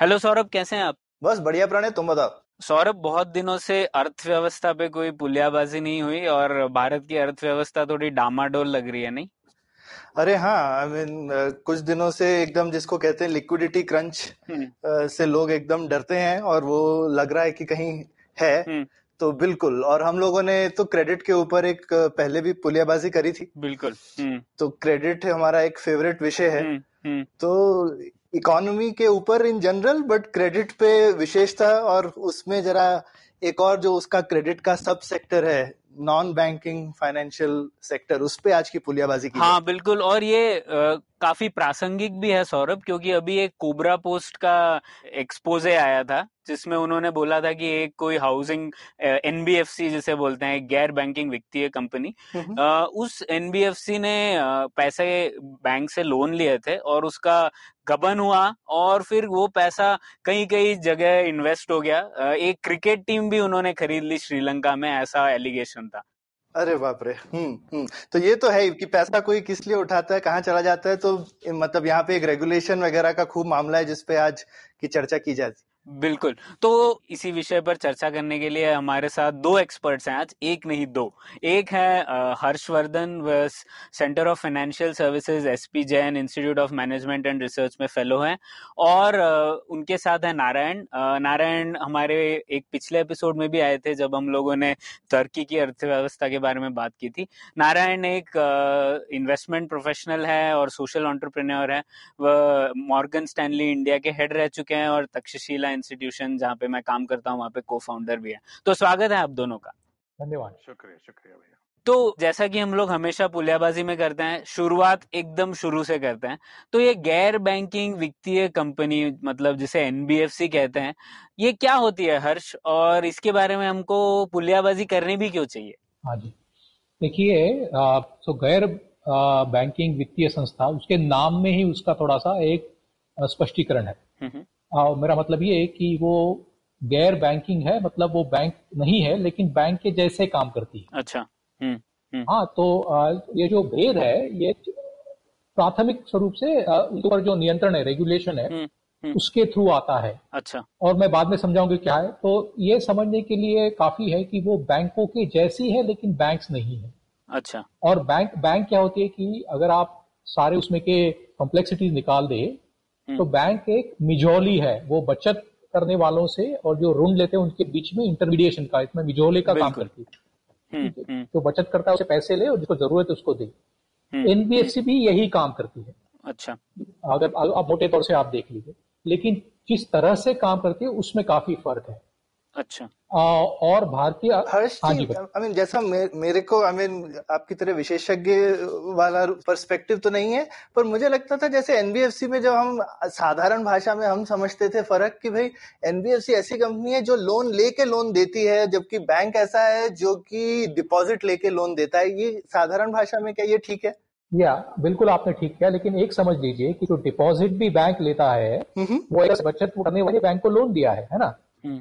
Hello Saurabh, कैसे हैं आप? बस बढ़िया प्रणय, तुम बताओ। सौरभ, बहुत दिनों से अर्थव्यवस्था पे कोई पुलियाबाजी नहीं हुई और भारत की अर्थव्यवस्था थोड़ी डामाडोल लग रही है, नहीं? अरे हाँ, कुछ दिनों से एकदम जिसको कहते हैं लिक्विडिटी क्रंच से लोग एकदम डरते हैं और वो लग रहा है कि कहीं है। तो बिल्कुल, और हम लोगों ने तो क्रेडिट के ऊपर एक पहले भी पुलियाबाजी करी थी। बिल्कुल। तो क्रेडिट हमारा एक फेवरेट विषय है। तो इकोनॉमी के ऊपर इन जनरल, बट क्रेडिट पे विशेषता, और उसमें जरा एक और जो उसका क्रेडिट का सब सेक्टर है, नॉन बैंकिंग फाइनेंशियल सेक्टर, उस पे आज की पुलियाबाजी की। हाँ बिल्कुल, और ये काफी प्रासंगिक भी है सौरभ, क्योंकि अभी एक कोबरा पोस्ट का एक्सपोजे आया था जिसमें उन्होंने बोला था कि एक कोई हाउसिंग एनबीएफसी जिसे बोलते हैं, गैर बैंकिंग वित्तीय कंपनी, उस एनबीएफसी ने पैसे बैंक से लोन लिए थे और उसका गबन हुआ और फिर वो पैसा कई कई जगह इन्वेस्ट हो गया। एक क्रिकेट टीम भी उन्होंने खरीद ली श्रीलंका में, ऐसा एलिगेशन था। अरे बाप रे। तो ये तो है कि पैसा कोई किस लिए उठाता है, कहाँ चला जाता है। तो मतलब यहाँ पे एक रेगुलेशन वगैरह का खूब मामला है जिसपे आज की चर्चा की जाती। बिल्कुल, तो इसी विषय पर चर्चा करने के लिए हमारे साथ दो एक्सपर्ट्स हैं आज, एक नहीं दो। एक है Harshvardhan, centre of financial services, SP Jain institute of management and research में फेलो हैं, और उनके साथ है नारायण। नारायण हमारे एक पिछले एपिसोड में भी आए थे जब हम लोगों ने तुर्की की अर्थव्यवस्था के बारे में बात की थी। नारायण एक इन्वेस्टमेंट प्रोफेशनल है और सोशल एंटरप्रेन्योर है। वह मॉर्गन स्टैनली इंडिया के हेड रह चुके हैं और तक्षशिला इंस्टीट्यूशन जहाँ पे मैं काम करता हूँ वहाँ पे को-फाउंडर भी है। तो स्वागत है आप दोनों का। धन्यवाद। शुक्रिया भैया। तो जैसा कि हम लोग हमेशा पुलियाबाजी में करते हैं, शुरुआत एकदम शुरू से करते हैं। तो ये गैर बैंकिंग वित्तीय कंपनी, मतलब जिसे एनबीएफसी कहते हैं, ये क्या होती है हर्ष, और इसके बारे में हमको पुलियाबाजी करनी भी क्यों चाहिए? हाँ जी, देखिए, तो गैर बैंकिंग वित्तीय संस्था, उसके नाम में ही उसका थोड़ा सा एक स्पष्टीकरण है। मेरा मतलब ये है कि वो गैर बैंकिंग है, मतलब वो बैंक नहीं है लेकिन बैंक के जैसे काम करती है। अच्छा। हाँ, तो ये जो भेद है, ये प्राथमिक स्वरूप से ऊपर जो नियंत्रण है, रेगुलेशन है, उसके थ्रू आता है। अच्छा। और मैं बाद में समझाऊंगी क्या है। तो ये समझने के लिए काफी है कि वो बैंकों के जैसी है लेकिन बैंक्स नहीं है। अच्छा। और बैंक क्या होती है कि अगर आप सारे उसमें के कॉम्प्लेक्सिटीज निकाल दे तो बैंक एक मिजोली है, वो बचत करने वालों से और जो ऋण लेते हैं उनके बीच में इंटरमीडिएशन का, इसमें मिजोली का काम करती है। तो बचत करता है उसे पैसे ले और जिसको जरूरत है उसको दे। एनबीएफसी भी यही काम करती है। अच्छा। अगर आप मोटे तौर से आप देख लीजिए, लेकिन जिस तरह से काम करती है उसमें काफी फर्क है। अच्छा। और भारतीय हर्ष, जैसा मेरे को आपकी तरह विशेषज्ञ वाला पर्सपेक्टिव तो नहीं है, पर मुझे लगता था जैसे एनबीएफसी में जो हम साधारण भाषा में हम समझते थे फर्क, कि भाई एनबीएफसी ऐसी कंपनी है जो लोन लेके लोन देती है, जबकि बैंक ऐसा है जो कि डिपॉजिट लेके लोन देता है। ये साधारण भाषा में क्या ये ठीक है? या बिल्कुल आपने ठीक किया, लेकिन एक समझ लीजिए कि जो डिपॉजिट भी बैंक लेता है वो एक बचत करने वाले बैंक को लोन दिया है ना।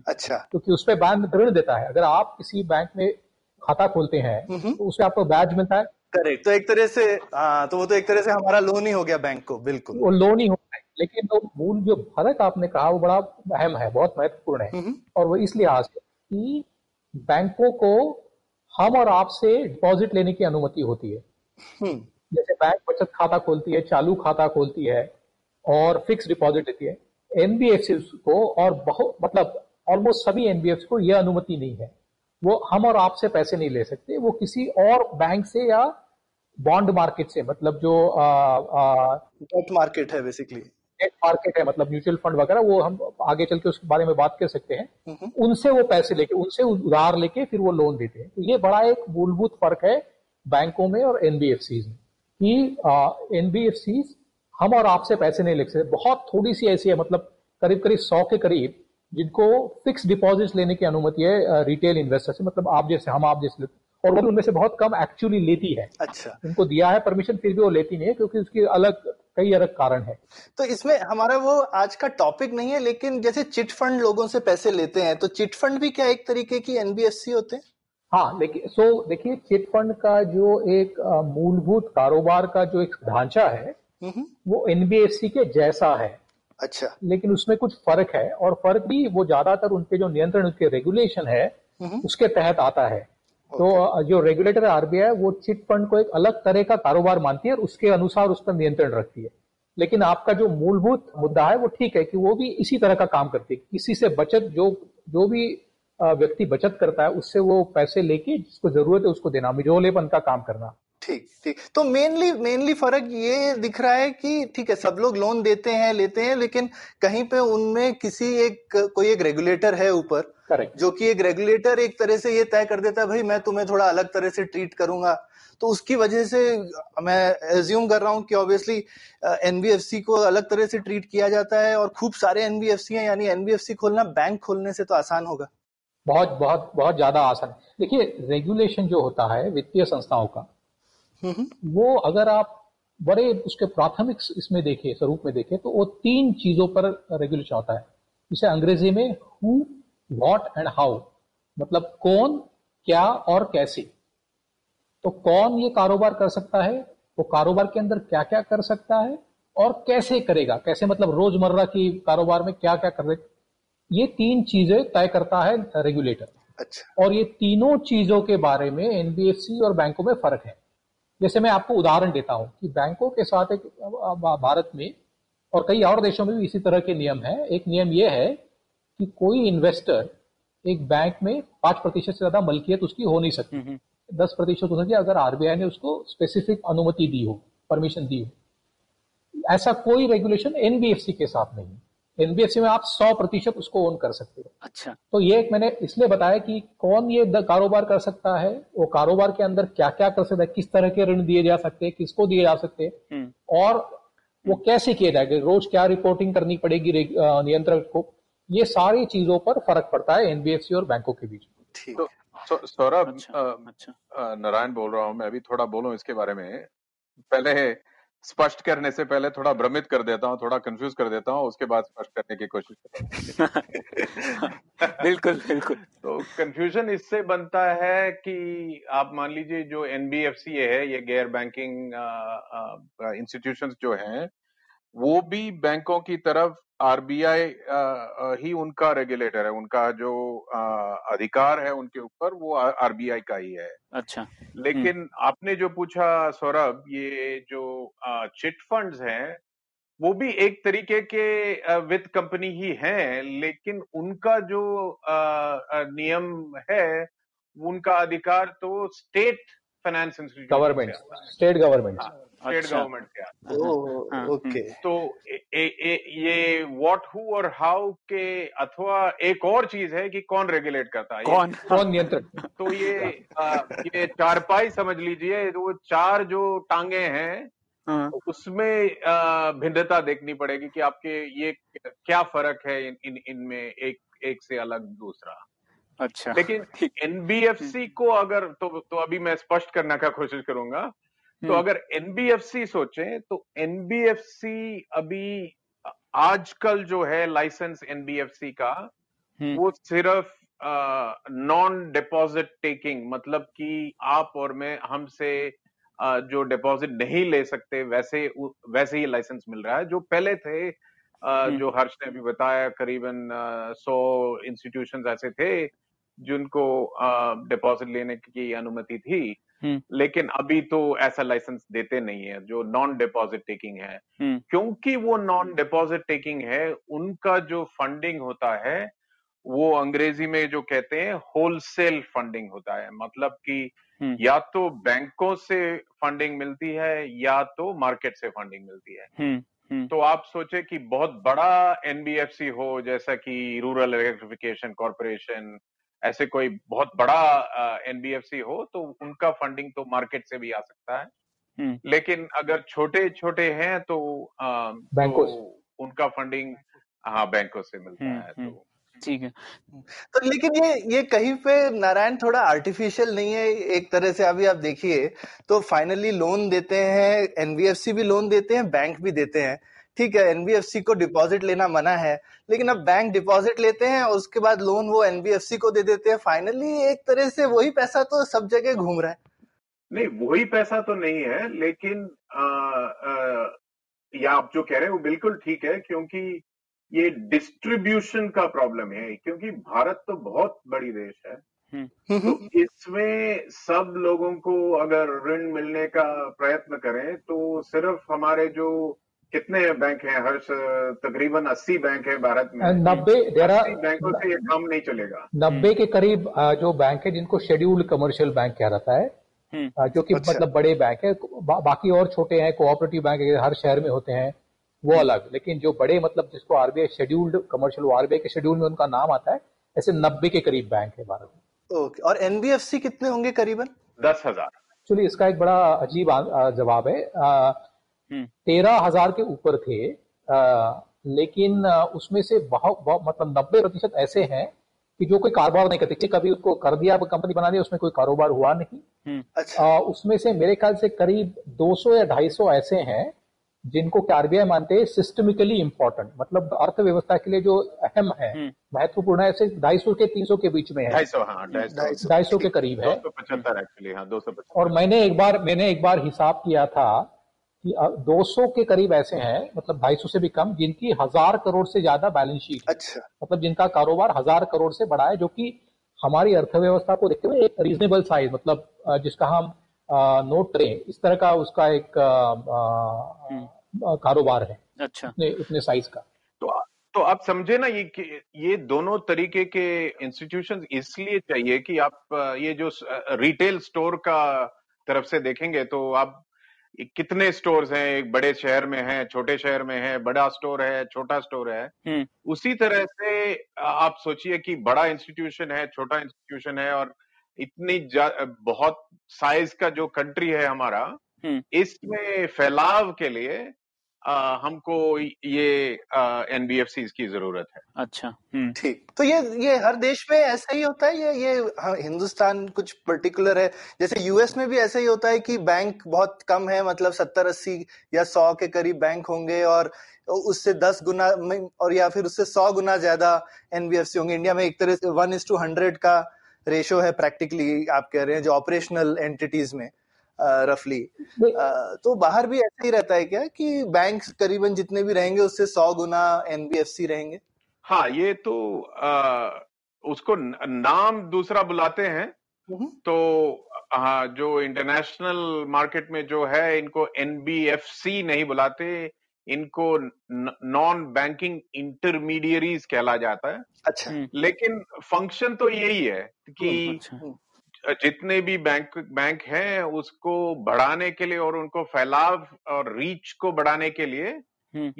अच्छा। क्योंकि उसपे बैंक ऋण देता है। अगर आप किसी बैंक में खाता खोलते हैं तो उसमें आपको ब्याज मिलता है। करेक्ट। तो एक तरह से तो वो तो एक तरह से हमारा लोन ही हो गया बैंक को। बिल्कुल, वो लोन ही हो गया। लेकिन तो मूल जो फर्क आपने कहा वो बड़ा अहम है, बहुत महत्वपूर्ण है, और वो इसलिए आज कि बैंकों को हम और आपसे डिपॉजिट लेने की अनुमति होती है। जैसे बैंक बचत खाता खोलती है, चालू खाता खोलती है और फिक्स डिपॉजिट लेती है, एनबीएफसी को और बहुत मतलब ऑलमोस्ट सभी एनबीएफसी को यह अनुमति नहीं है। वो हम और आपसे पैसे नहीं ले सकते, वो किसी और बैंक से या बॉन्ड मार्केट से, मतलब जो डेट मार्केट है, बेसिकली डेट मार्केट है, मतलब म्यूचुअल फंड वगैरह, वो हम आगे चल के उसके बारे में बात कर सकते हैं, उनसे वो पैसे लेके, उनसे उधार लेके फिर वो लोन देते हैं। तो ये बड़ा एक मूलभूत फर्क है बैंकों में और एनबीएफसी में, कि एनबीएफसी हम और आपसे पैसे नहीं ले सकते। बहुत थोड़ी सी ऐसी है, मतलब करीब करीब 100 के करीब जिनको फिक्स डिपॉजिट्स लेने की अनुमति है रिटेल इन्वेस्टर से, मतलब आप जैसे, हम आप जैसे, और वो उनमें से बहुत कम एक्चुअली लेती है। अच्छा, उनको दिया है परमिशन फिर भी वो लेती नहीं है क्योंकि उसकी अलग कई अलग कारण है। तो इसमें हमारा वो आज का टॉपिक नहीं है, लेकिन जैसे चिट फंड लोगों से पैसे लेते हैं, तो चिट फंड भी क्या एक तरीके की एनबीएफसी होते हैं? हाँ, लेकिन देखिए चिट फंड का जो एक मूलभूत कारोबार का जो एक ढांचा है वो एनबीएफसी के जैसा है। अच्छा, लेकिन उसमें कुछ फर्क है, और फर्क भी वो ज्यादातर उनके जो नियंत्रण, उसके रेगुलेशन है उसके तहत आता है। तो जो रेगुलेटर आरबीआई, वो चिट फंड को एक अलग तरह का कारोबार मानती है और उसके अनुसार उस पर नियंत्रण रखती है। लेकिन आपका जो मूलभूत मुद्दा है वो ठीक है कि वो भी इसी तरह का काम करती है, किसी से बचत, जो भी व्यक्ति बचत करता है उससे वो पैसे लेके जिसको जरूरत है उसको देना, मिजोलेपन का काम करना। ठीक। तो मेनली फर्क ये दिख रहा है कि ठीक है सब लोग लोन देते हैं, लेते हैं, लेकिन कहीं पे उनमें कोई एक रेगुलेटर है ऊपर, करेक्ट, जो कि एक रेगुलेटर एक तरह से ये तय कर देता है भाई मैं तुम्हें थोड़ा अलग तरह से ट्रीट करूंगा। तो उसकी वजह से मैं एज्यूम कर रहा हूँ कि ऑब्वियसली एनबीएफसी को अलग तरह से ट्रीट किया जाता है, और खूब सारे एनबीएफसी हैं, यानी एनबीएफसी खोलना बैंक खोलने से तो आसान होगा, बहुत बहुत बहुत ज्यादा आसान। देखिए रेगुलेशन जो होता है वित्तीय संस्थाओं का, वो अगर आप बड़े उसके प्राथमिक इसमें देखें, स्वरूप में देखें, तो वो तीन चीजों पर रेगुलेशन होता है, जिसे अंग्रेजी में हु, व्हाट एंड हाउ, मतलब कौन, क्या और कैसे। तो कौन ये कारोबार कर सकता है, वो कारोबार के अंदर क्या क्या कर सकता है, और कैसे करेगा, कैसे मतलब रोजमर्रा की कारोबार में क्या क्या करेगा, ये तीन चीजें तय करता है रेगुलेटर। अच्छा, और ये तीनों चीजों के बारे में एनबीएफसी और बैंकों में फर्क है। जैसे मैं आपको उदाहरण देता हूं कि बैंकों के साथ एक, भारत में और कई और देशों में भी इसी तरह के नियम है। एक नियम यह है कि कोई इन्वेस्टर एक बैंक में 5% से ज्यादा मलकियत उसकी हो नहीं सकती, 10% हो सकती अगर आरबीआई ने उसको स्पेसिफिक अनुमति दी हो, परमिशन दी हो। ऐसा कोई रेगुलेशन एनबीएफसी के साथ नहीं, एनबीएफसी में आप 100% उसको ओन कर सकते हो। अच्छा, तो ये एक मैंने इसलिए बताया कि कौन ये कारोबार कर सकता है, वो कारोबार के अंदर क्या क्या कर सकता है, किस तरह के ऋण दिए जा सकते हैं, किसको दिए जा सकते हैं, और वो कैसे किया जाएगा, रोज क्या रिपोर्टिंग करनी पड़ेगी नियंत्रक को, ये सारी चीजों पर फर्क पड़ता है एनबीएफसी और बैंकों के बीच। ठीक है सौरभ, नारायण बोल रहा हूँ, मैं अभी थोड़ा बोलूं इसके बारे में। पहले स्पष्ट करने से पहले थोड़ा भ्रमित कर देता हूँ, थोड़ा कंफ्यूज कर देता हूँ, उसके बाद स्पष्ट करने की कोशिश करता हूँ। बिल्कुल। तो कंफ्यूजन इससे बनता है कि आप मान लीजिए जो एनबीएफसी है, ये गैर बैंकिंग इंस्टीट्यूशंस जो हैं, वो भी बैंकों की तरफ आरबीआई ही उनका रेगुलेटर है, उनका जो अधिकार है उनके ऊपर वो आरबीआई का ही है। अच्छा, लेकिन आपने जो पूछा सौरभ, ये जो चिट फंड्स हैं वो भी एक तरीके के वित्त कंपनी ही हैं, लेकिन उनका जो नियम है, उनका अधिकार तो state finance institute, state government क्या। ओके, तो ये व्हाट, हु और हाउ के अथवा एक और चीज है कि कौन रेगुलेट करता है, कौन नियंत्रण। तो ये चारपाई समझ लीजिए, वो चार जो टांगे हैं उसमें भिन्नता देखनी पड़ेगी कि आपके ये क्या फर्क है इनमें, एक से अलग दूसरा। अच्छा, लेकिन एनबीएफसी को अगर तो अभी मैं स्पष्ट करने का कोशिश करूंगा। तो अगर एनबीएफसी सोचें तो एनबीएफसी अभी आजकल जो है लाइसेंस एनबीएफसी का, वो सिर्फ नॉन डिपॉजिट टेकिंग, मतलब कि आप और मैं, हमसे जो डिपॉजिट नहीं ले सकते वैसे ही लाइसेंस मिल रहा है। जो पहले थे, जो हर्ष ने अभी बताया, करीबन 100 इंस्टीट्यूशंस ऐसे थे जिनको डिपॉजिट लेने की अनुमति थी, लेकिन अभी तो ऐसा लाइसेंस देते नहीं है जो नॉन डिपॉजिट टेकिंग है। क्योंकि वो नॉन डिपॉजिट टेकिंग है, उनका जो फंडिंग होता है वो अंग्रेजी में जो कहते हैं होलसेल फंडिंग होता है, मतलब कि या तो बैंकों से फंडिंग मिलती है या तो मार्केट से फंडिंग मिलती है। तो आप सोचे कि बहुत बड़ा एनबीएफसी हो, जैसा कि रूरल इलेक्ट्रिफिकेशन कॉर्पोरेशन, ऐसे कोई बहुत बड़ा एनबीएफसी हो, तो उनका फंडिंग तो मार्केट से भी आ सकता है, लेकिन अगर छोटे छोटे हैं तो बैंकों तो उनका फंडिंग बैंकों से मिलता है। तो ठीक है, तो लेकिन ये कहीं पे नारायण थोड़ा आर्टिफिशियल नहीं है एक तरह से? अभी आप देखिए तो फाइनली लोन देते हैं, एनबीएफसी भी लोन देते हैं, बैंक भी देते हैं, ठीक है। एनबीएफसी को डिपॉजिट लेना मना है, लेकिन अब बैंक डिपॉजिट लेते हैं और उसके बाद लोन वो एनबीएफसी को दे देते हैं। फाइनली एक तरह से वही पैसा तो सब जगह घूम रहा है। नहीं, वही पैसा तो नहीं है, लेकिन या आप जो कह रहे हैं वो बिल्कुल ठीक है, क्योंकि ये डिस्ट्रीब्यूशन का प्रॉब्लम है, क्योंकि भारत तो बहुत बड़ी देश है, तो इसमें सब लोगों को अगर ऋण मिलने का प्रयत्न करें तो सिर्फ हमारे जो कितने बैंक हैं हर्ष, तकरीबन 80 बैंक हैं भारत में, 90 बैंकों से ये काम नहीं चलेगा। 90 के करीब जो बैंक है जिनको शेड्यूल्ड कमर्शियल बैंक कहा जाता है, जो कि अच्छा। मतलब बड़े बैंक है, बाकी और छोटे हैं, कोऑपरेटिव बैंक हर शहर में होते हैं वो अलग, लेकिन जो बड़े मतलब जिसको आरबीआई शेड्यूल्ड कमर्शियल, वो आरबीआई के शेड्यूल में उनका नाम आता है, ऐसे 90 के करीब बैंक है भारत में। ओके, और एनबीएफसी कितने होंगे करीबन? 10,000। चलिए, इसका एक बड़ा अजीब जवाब है। 13,000 के ऊपर थे, लेकिन उसमें से बहुत मतलब 90% ऐसे हैं कि जो कोई कारोबार नहीं करते, कभी उसको कर दिया कंपनी बना दी, उसमें कोई कारोबार हुआ नहीं। अच्छा। उसमें से मेरे ख्याल से करीब 200 या 250 ऐसे हैं जिनको आरबीआई मानते हैं सिस्टमिकली इम्पोर्टेंट, मतलब अर्थव्यवस्था के लिए जो अहम है, महत्वपूर्ण है। ऐसे 250 से 300 के बीच में है, 250 के करीब है, 275 एक्चुअली, 275। और मैंने एक बार हिसाब किया था कि 200 के करीब ऐसे हैं, मतलब 250 से भी कम, जिनकी 1,000 करोड़ से ज्यादा बैलेंस शीट। अच्छा। मतलब जिनका कारोबार 1,000 करोड़ से बड़ा है, जो कि हमारी अर्थव्यवस्था को देखते हुए एक रीजनेबल साइज, मतलब जिसका हम नोट करें, इस तरह का उसका एक कारोबार है। अच्छा। उतने साइज का। तो आप समझे ना, ये दोनों तरीके के इंस्टीट्यूशंस इसलिए चाहिए कि आप ये जो रिटेल स्टोर का तरफ से देखेंगे तो आप कितने स्टोर्स हैं, एक बड़े शहर में है, छोटे शहर में है, बड़ा स्टोर है, छोटा स्टोर है। उसी तरह से आप सोचिए कि बड़ा इंस्टीट्यूशन है, छोटा इंस्टीट्यूशन है, और इतनी बहुत साइज का जो कंट्री है हमारा, इसमें फैलाव के लिए हमको ये एनबीएफसी की जरूरत है। अच्छा, ठीक। तो ये हर देश में ऐसा ही होता है, ये हिंदुस्तान कुछ पर्टिकुलर है? जैसे यूएस में भी ऐसा ही होता है कि बैंक बहुत कम है, मतलब 70-80 या 100 के करीब बैंक होंगे, और उससे 10 गुना और या फिर उससे 100 गुना ज्यादा एनबीएफसी होंगे। इंडिया में एक तरह से 1:100 का रेशो है प्रैक्टिकली, आप कह रहे हैं, जो ऑपरेशनल एंटिटीज में रफली। तो बाहर भी ऐसा ही रहता है क्या कि बैंक करीबन जितने भी रहेंगे उससे 100 गुना एनबीएफसी रहेंगे? हाँ, ये तो उसको नाम दूसरा बुलाते हैं, तो हाँ, जो इंटरनेशनल मार्केट में जो है, इनको एनबीएफसी नहीं बुलाते, इनको नॉन बैंकिंग इंटरमीडियरीज कहला जाता है। अच्छा। लेकिन फंक्शन तो यही है कि जितने भी बैंक हैं उसको बढ़ाने के लिए और उनको फैलाव और रीच को बढ़ाने के लिए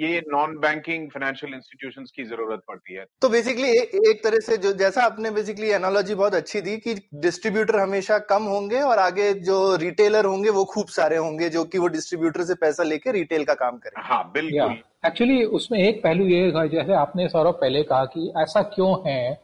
ये नॉन बैंकिंग फाइनेंशियल इंस्टीट्यूशंस की जरूरत पड़ती है। तो बेसिकली एक तरह से जो जैसा आपने बेसिकली एनालॉजी बहुत अच्छी दी कि डिस्ट्रीब्यूटर हमेशा कम होंगे और आगे जो रिटेलर होंगे वो खूब सारे होंगे, जो कि वो डिस्ट्रीब्यूटर से पैसा लेके रिटेल का काम करें। हाँ, बिल्कुल। एक्चुअली उसमें एक पहलू ये है, जैसे आपने सौरभ पहले कहा कि ऐसा क्यों है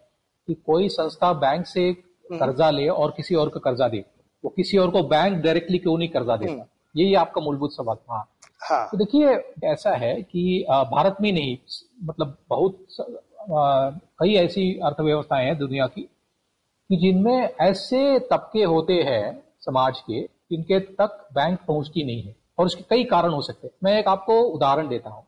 कि कोई संस्था बैंक से कर्जा ले और किसी और को कर्जा दे, वो किसी और को बैंक डायरेक्टली क्यों नहीं कर्जा देता? यही आपका मूलभूत सवाल था। हाँ। तो देखिए, ऐसा है कि भारत में नहीं, मतलब बहुत कई ऐसी अर्थव्यवस्थाएं हैं दुनिया की कि जिनमें ऐसे तबके होते हैं समाज के जिनके तक बैंक पहुंचती नहीं है, और उसके कई कारण हो सकते हैं। मैं एक आपको उदाहरण देता हूँ।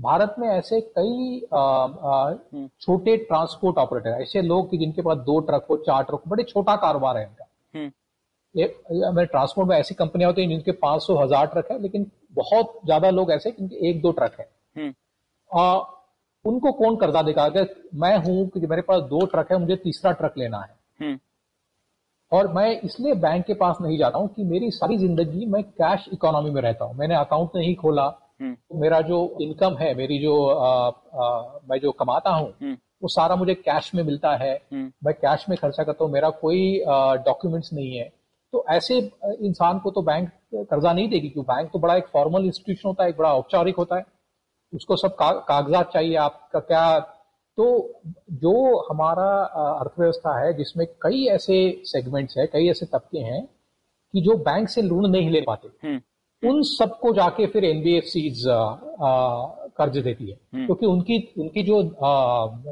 भारत में ऐसे कई छोटे ट्रांसपोर्ट ऑपरेटर, ऐसे लोग कि जिनके पास 2 ट्रक हो, 4 ट्रक हो, बड़े छोटा कारोबार है इनका। हमारे ट्रांसपोर्ट में ऐसी कंपनियां होती हैं जिनके 500-1000 ट्रक है, लेकिन बहुत ज्यादा लोग ऐसे जिनके 1-2 ट्रक है। उनको कौन कर्जा देगा? अगर मैं हूं कि मेरे पास 2 ट्रक है, मुझे 3रा ट्रक लेना है, और मैं इसलिए बैंक के पास नहीं जाता हूं कि मेरी सारी जिंदगी मैं कैश इकोनॉमी में रहता हूं, मैंने अकाउंट नहीं खोला, मेरा जो इनकम है, मेरी जो मैं जो कमाता हूं वो सारा मुझे कैश में मिलता है, मैं कैश में खर्चा करता हूँ, मेरा कोई डॉक्यूमेंट्स नहीं है, तो ऐसे इंसान को तो बैंक कर्जा नहीं देगी क्यों? बैंक तो बड़ा एक फॉर्मल इंस्टीट्यूशन होता है, एक बड़ा औपचारिक होता है, उसको सब कागजात चाहिए आपका क्या। तो जो हमारा अर्थव्यवस्था है जिसमें कई ऐसे सेगमेंट्स है, कई ऐसे तबके हैं कि जो बैंक से लोन नहीं ले पाते, उन सबको जाके फिर एनबीएफसीज कर्ज देती है, क्योंकि उनकी जो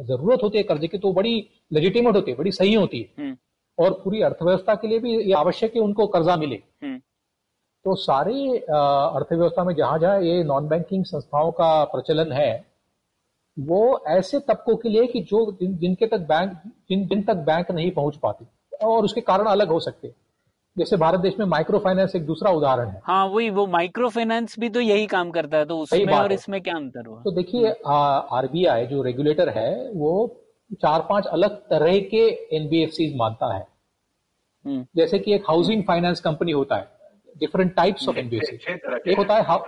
जरूरत होती है कर्जे की तो बड़ी लेजिटिमेट होती है, बड़ी सही होती है, और पूरी अर्थव्यवस्था के लिए भी ये आवश्यक है उनको कर्जा मिले। तो सारी अर्थव्यवस्था में जहां जहां ये नॉन बैंकिंग संस्थाओं का प्रचलन है, वो ऐसे तबकों के लिए कि जो जिन तक बैंक नहीं पहुंच पाती, और उसके कारण अलग हो सकते हैं। जैसे भारत देश में माइक्रो फाइनेंस एक दूसरा उदाहरण है। हाँ, वो माइक्रो फाइनेंस भी तो यही काम करता है, तो उसमें और इसमें क्या अंतर हुआ? तो देखिए, आरबीआई जो रेगुलेटर है वो 4-5 अलग तरह के एनबीएफसी मानता है। जैसे कि एक हाउसिंग फाइनेंस कंपनी होता है, डिफरेंट टाइप्स ऑफ एनबीएफसी एक होता है,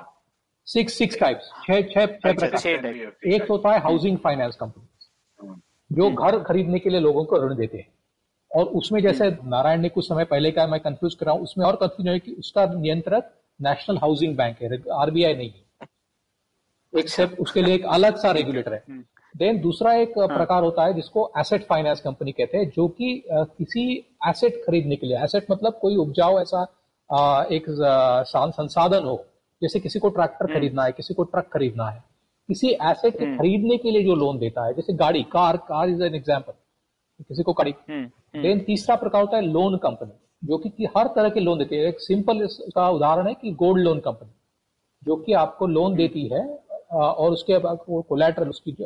6 टाइप्स, 6 प्रकार। एक होता है हाउसिंग फाइनेंस कंपनी जो घर खरीदने के लिए लोगों को ऋण देते हैं, और उसमें जैसे नारायण ने कुछ समय पहले कहा, मैं कंफ्यूज कर रहा हूँ, उसमें और कंफ्यूज है कि उसका नियंत्रक नेशनल हाउसिंग बैंक है, आरबीआई नहीं है, एक्सेप्ट उसके लिए एक अलग सा रेगुलेटर है। देन दूसरा एक प्रकार होता है जिसको एसेट फाइनेंस कंपनी कहते हैं, जो कि किसी एसेट खरीदने के लिए, एसेट मतलब कोई उपजाऊ ऐसा एक संसाधन हो, जैसे किसी को ट्रैक्टर खरीदना है, किसी को ट्रक खरीदना है, किसी एसेट खरीदने के लिए जो लोन देता है, जैसे गाड़ी, कार इज एन एग्जाम्पल, किसी को गाड़ी। देन तीसरा प्रकार होता है लोन कंपनी, जो कि हर तरह के लोन देती है। एक सिंपल इसका उदाहरण है कि गोल्ड लोन कंपनी, जो कि आपको लोन देती है और उसके बाद कोलैटरल, उसकी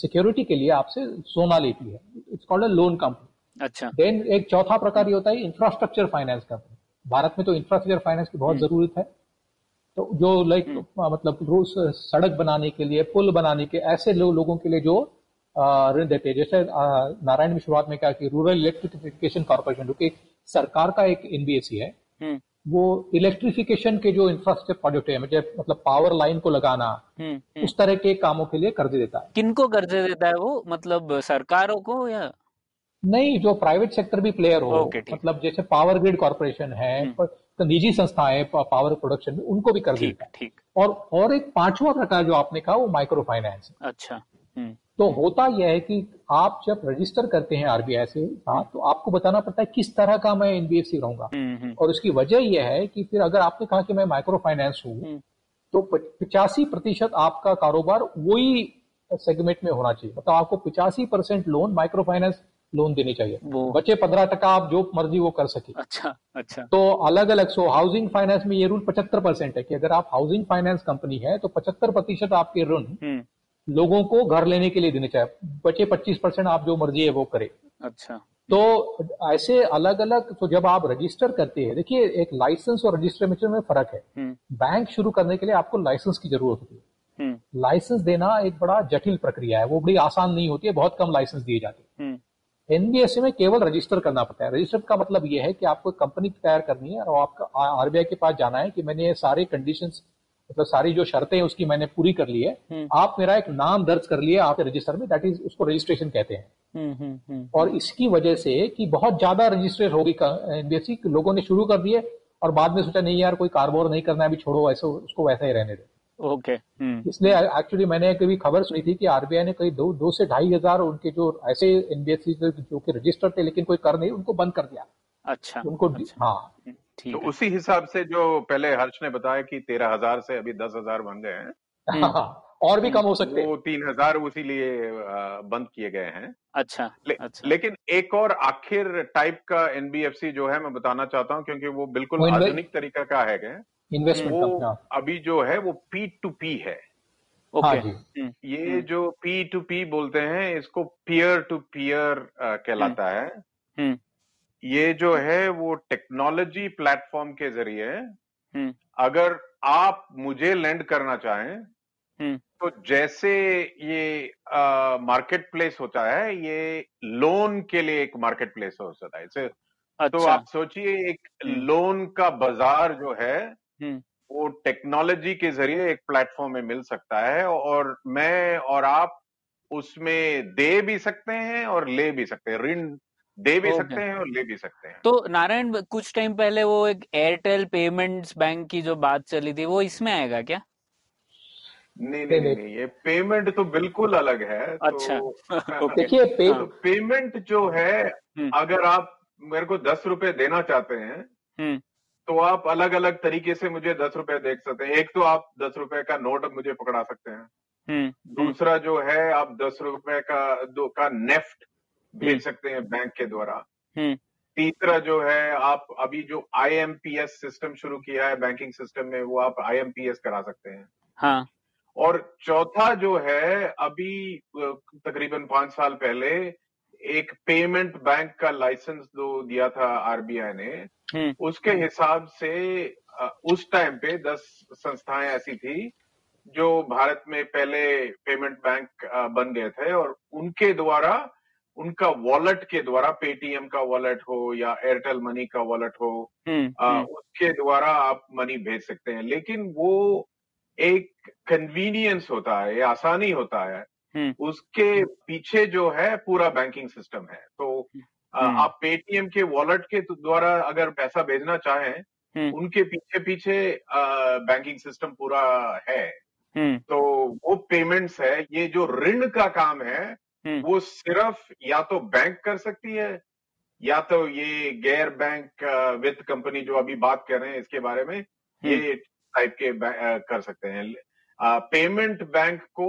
सिक्योरिटी के लिए आपसे सोना लेती है, it's called a loan company. अच्छा। देन एक चौथा प्रकार ये होता है इंफ्रास्ट्रक्चर फाइनेंस कंपनी। भारत में तो इंफ्रास्ट्रक्चर फाइनेंस की बहुत जरूरत है, तो जो लाइक मतलब सड़क बनाने के लिए, पुल बनाने के, ऐसे लोगों के लिए जो ऋण देते हैं। जैसे नारायण ने शुरुआत में कहा कि रूरल इलेक्ट्रिफिकेशन कॉर्पोरेशन, जो कि सरकार का एक एनबीएफसी है, वो इलेक्ट्रिफिकेशन के जो इंफ्रास्ट्रक्चर प्रोजेक्ट है, मतलब पावर लाइन को लगाना, उस तरह के कामों के लिए कर्ज देता है। किनको कर्ज देता है वो? मतलब सरकारों को या नहीं, जो प्राइवेट सेक्टर भी प्लेयर हो, मतलब जैसे पावर ग्रिड कॉर्पोरेशन है, निजी संस्थाएं पावर प्रोडक्शन में, उनको भी कर्ज देता है। और एक पांचवा प्रकार जो आपने कहा वो माइक्रो फाइनेंस। अच्छा। तो होता यह है कि आप जब रजिस्टर करते हैं आरबीआई से साथ, तो आपको बताना पड़ता है किस तरह का मैं एनबीएफसी रहूंगा, और उसकी वजह यह है कि फिर अगर आपने कहा कि मैं माइक्रो फाइनेंस हूं, तो 85% आपका कारोबार वही सेगमेंट में होना चाहिए, मतलब आपको 85% लोन माइक्रो फाइनेंस लोन देने चाहिए, बचे 15% आप जो मर्जी वो कर सके। अच्छा। तो अलग अलग, सो हाउसिंग फाइनेंस में ये रूल 75% है कि अगर आप हाउसिंग फाइनेंस कंपनी है तो 75% आपके ऋण लोगों को घर लेने के लिए देने चाहिए, बचे 25% आप जो मर्जी है वो करें। अच्छा। तो ऐसे अलग अलग, तो जब आप रजिस्टर करते हैं, देखिए एक लाइसेंस और रजिस्ट्रेशन में फर्क है। बैंक शुरू करने के लिए आपको लाइसेंस की जरूरत होती है। लाइसेंस देना एक बड़ा जटिल प्रक्रिया है, वो बड़ी आसान नहीं होती है, बहुत कम लाइसेंस दिए जाते हैं। एनबीएफसी में केवल रजिस्टर करना पड़ता है। रजिस्टर का मतलब ये है कि आपको कंपनी तैयार करनी है और आपका आरबीआई के पास जाना है कि मैंने ये सारे कंडीशंस, मतलब सारी जो शर्तें हैं उसकी मैंने पूरी कर ली है, आप मेरा एक नाम दर्ज कर लिए आपके रजिस्टर में, दैट इज, उसको रजिस्ट्रेशन कहते हैं। और इसकी वजह से कि बहुत ज्यादा रजिस्ट्रेशन होगी एनबीएफसी, लोगों ने शुरू कर दिए और बाद में सोचा नहीं यार कोई कारोबार नहीं करना है, अभी छोड़ो, ऐसे उसको वैसा ही रहने दो। ओके। इसलिए एक्चुअली मैंने कभी खबर सुनी थी कि आरबीआई ने कहीं 2 से 2,500 उनके जो ऐसे एनबीएफसी जो कि रजिस्टर थे लेकिन कोई कर नहीं, उनको बंद कर दिया। अच्छा। उनको, हाँ। तो उसी हिसाब से जो पहले हर्ष ने बताया कि 13,000 से अभी 10,000 बन गए हैं, और भी कम हो सकते हैं, वो 3,000 उसी लिए बंद किए गए हैं। अच्छा। लेकिन एक और आखिर टाइप का एनबीएफसी जो है मैं बताना चाहता हूँ, क्योंकि वो बिल्कुल आधुनिक तरीका का है, वो अभी जो है वो पी टू पी है। ओके। ये जो पी टू पी बोलते हैं इसको पीयर टू पीयर कहलाता है। ये जो है वो टेक्नोलॉजी प्लेटफॉर्म के जरिए अगर आप मुझे लेंड करना चाहें तो जैसे ये मार्केट प्लेस होता है, ये लोन के लिए एक मार्केट प्लेस हो सकता है। अच्छा। तो आप सोचिए एक लोन का बाजार जो है वो टेक्नोलॉजी के जरिए एक प्लेटफॉर्म में मिल सकता है, और मैं और आप उसमें दे भी सकते हैं और ले भी सकते हैं, ऋण दे भी सकते हैं और ले भी सकते हैं। तो नारायण, कुछ टाइम पहले वो एक एयरटेल पेमेंट्स बैंक की जो बात चली थी, वो इसमें आएगा क्या? नहीं, ये पेमेंट तो बिल्कुल अलग है। अच्छा, देखिए पेमेंट जो है, अगर आप मेरे को 10 रुपए देना चाहते हैं तो आप अलग अलग तरीके से मुझे 10 रुपए दे सकते हैं। एक तो आप 10 रुपए का नोट मुझे पकड़ा सकते हैं, दूसरा जो है आप 10 रुपए का नेफ्ट भेज सकते हैं बैंक के द्वारा, तीसरा जो है आप अभी जो IMPS सिस्टम शुरू किया है बैंकिंग सिस्टम में, वो आप IMPS करा सकते हैं। हाँ। और चौथा जो है, अभी तकरीबन 5 साल पहले एक पेमेंट बैंक का लाइसेंस जो दिया था RBI ने, उसके हिसाब से उस टाइम पे 10 संस्थाएं ऐसी थी जो भारत में पहले पेमेंट बैंक बन गए थे, और उनके द्वारा, उनका वॉलेट के द्वारा, पेटीएम का वॉलेट हो या एयरटेल मनी का वॉलेट हो, उसके द्वारा आप मनी भेज सकते हैं। लेकिन वो एक कन्वीनियंस होता है, आसानी होता है, उसके पीछे जो है पूरा बैंकिंग सिस्टम है। तो आप पेटीएम के वॉलेट के द्वारा अगर पैसा भेजना चाहें, उनके पीछे पीछे बैंकिंग सिस्टम पूरा है। तो वो पेमेंट्स है। ये जो ऋण का काम है वो सिर्फ या तो बैंक कर सकती है, या तो ये गैर बैंक वित्त कंपनी जो अभी बात कर रहे हैं इसके बारे में, ये टाइप के कर सकते हैं। पेमेंट बैंक को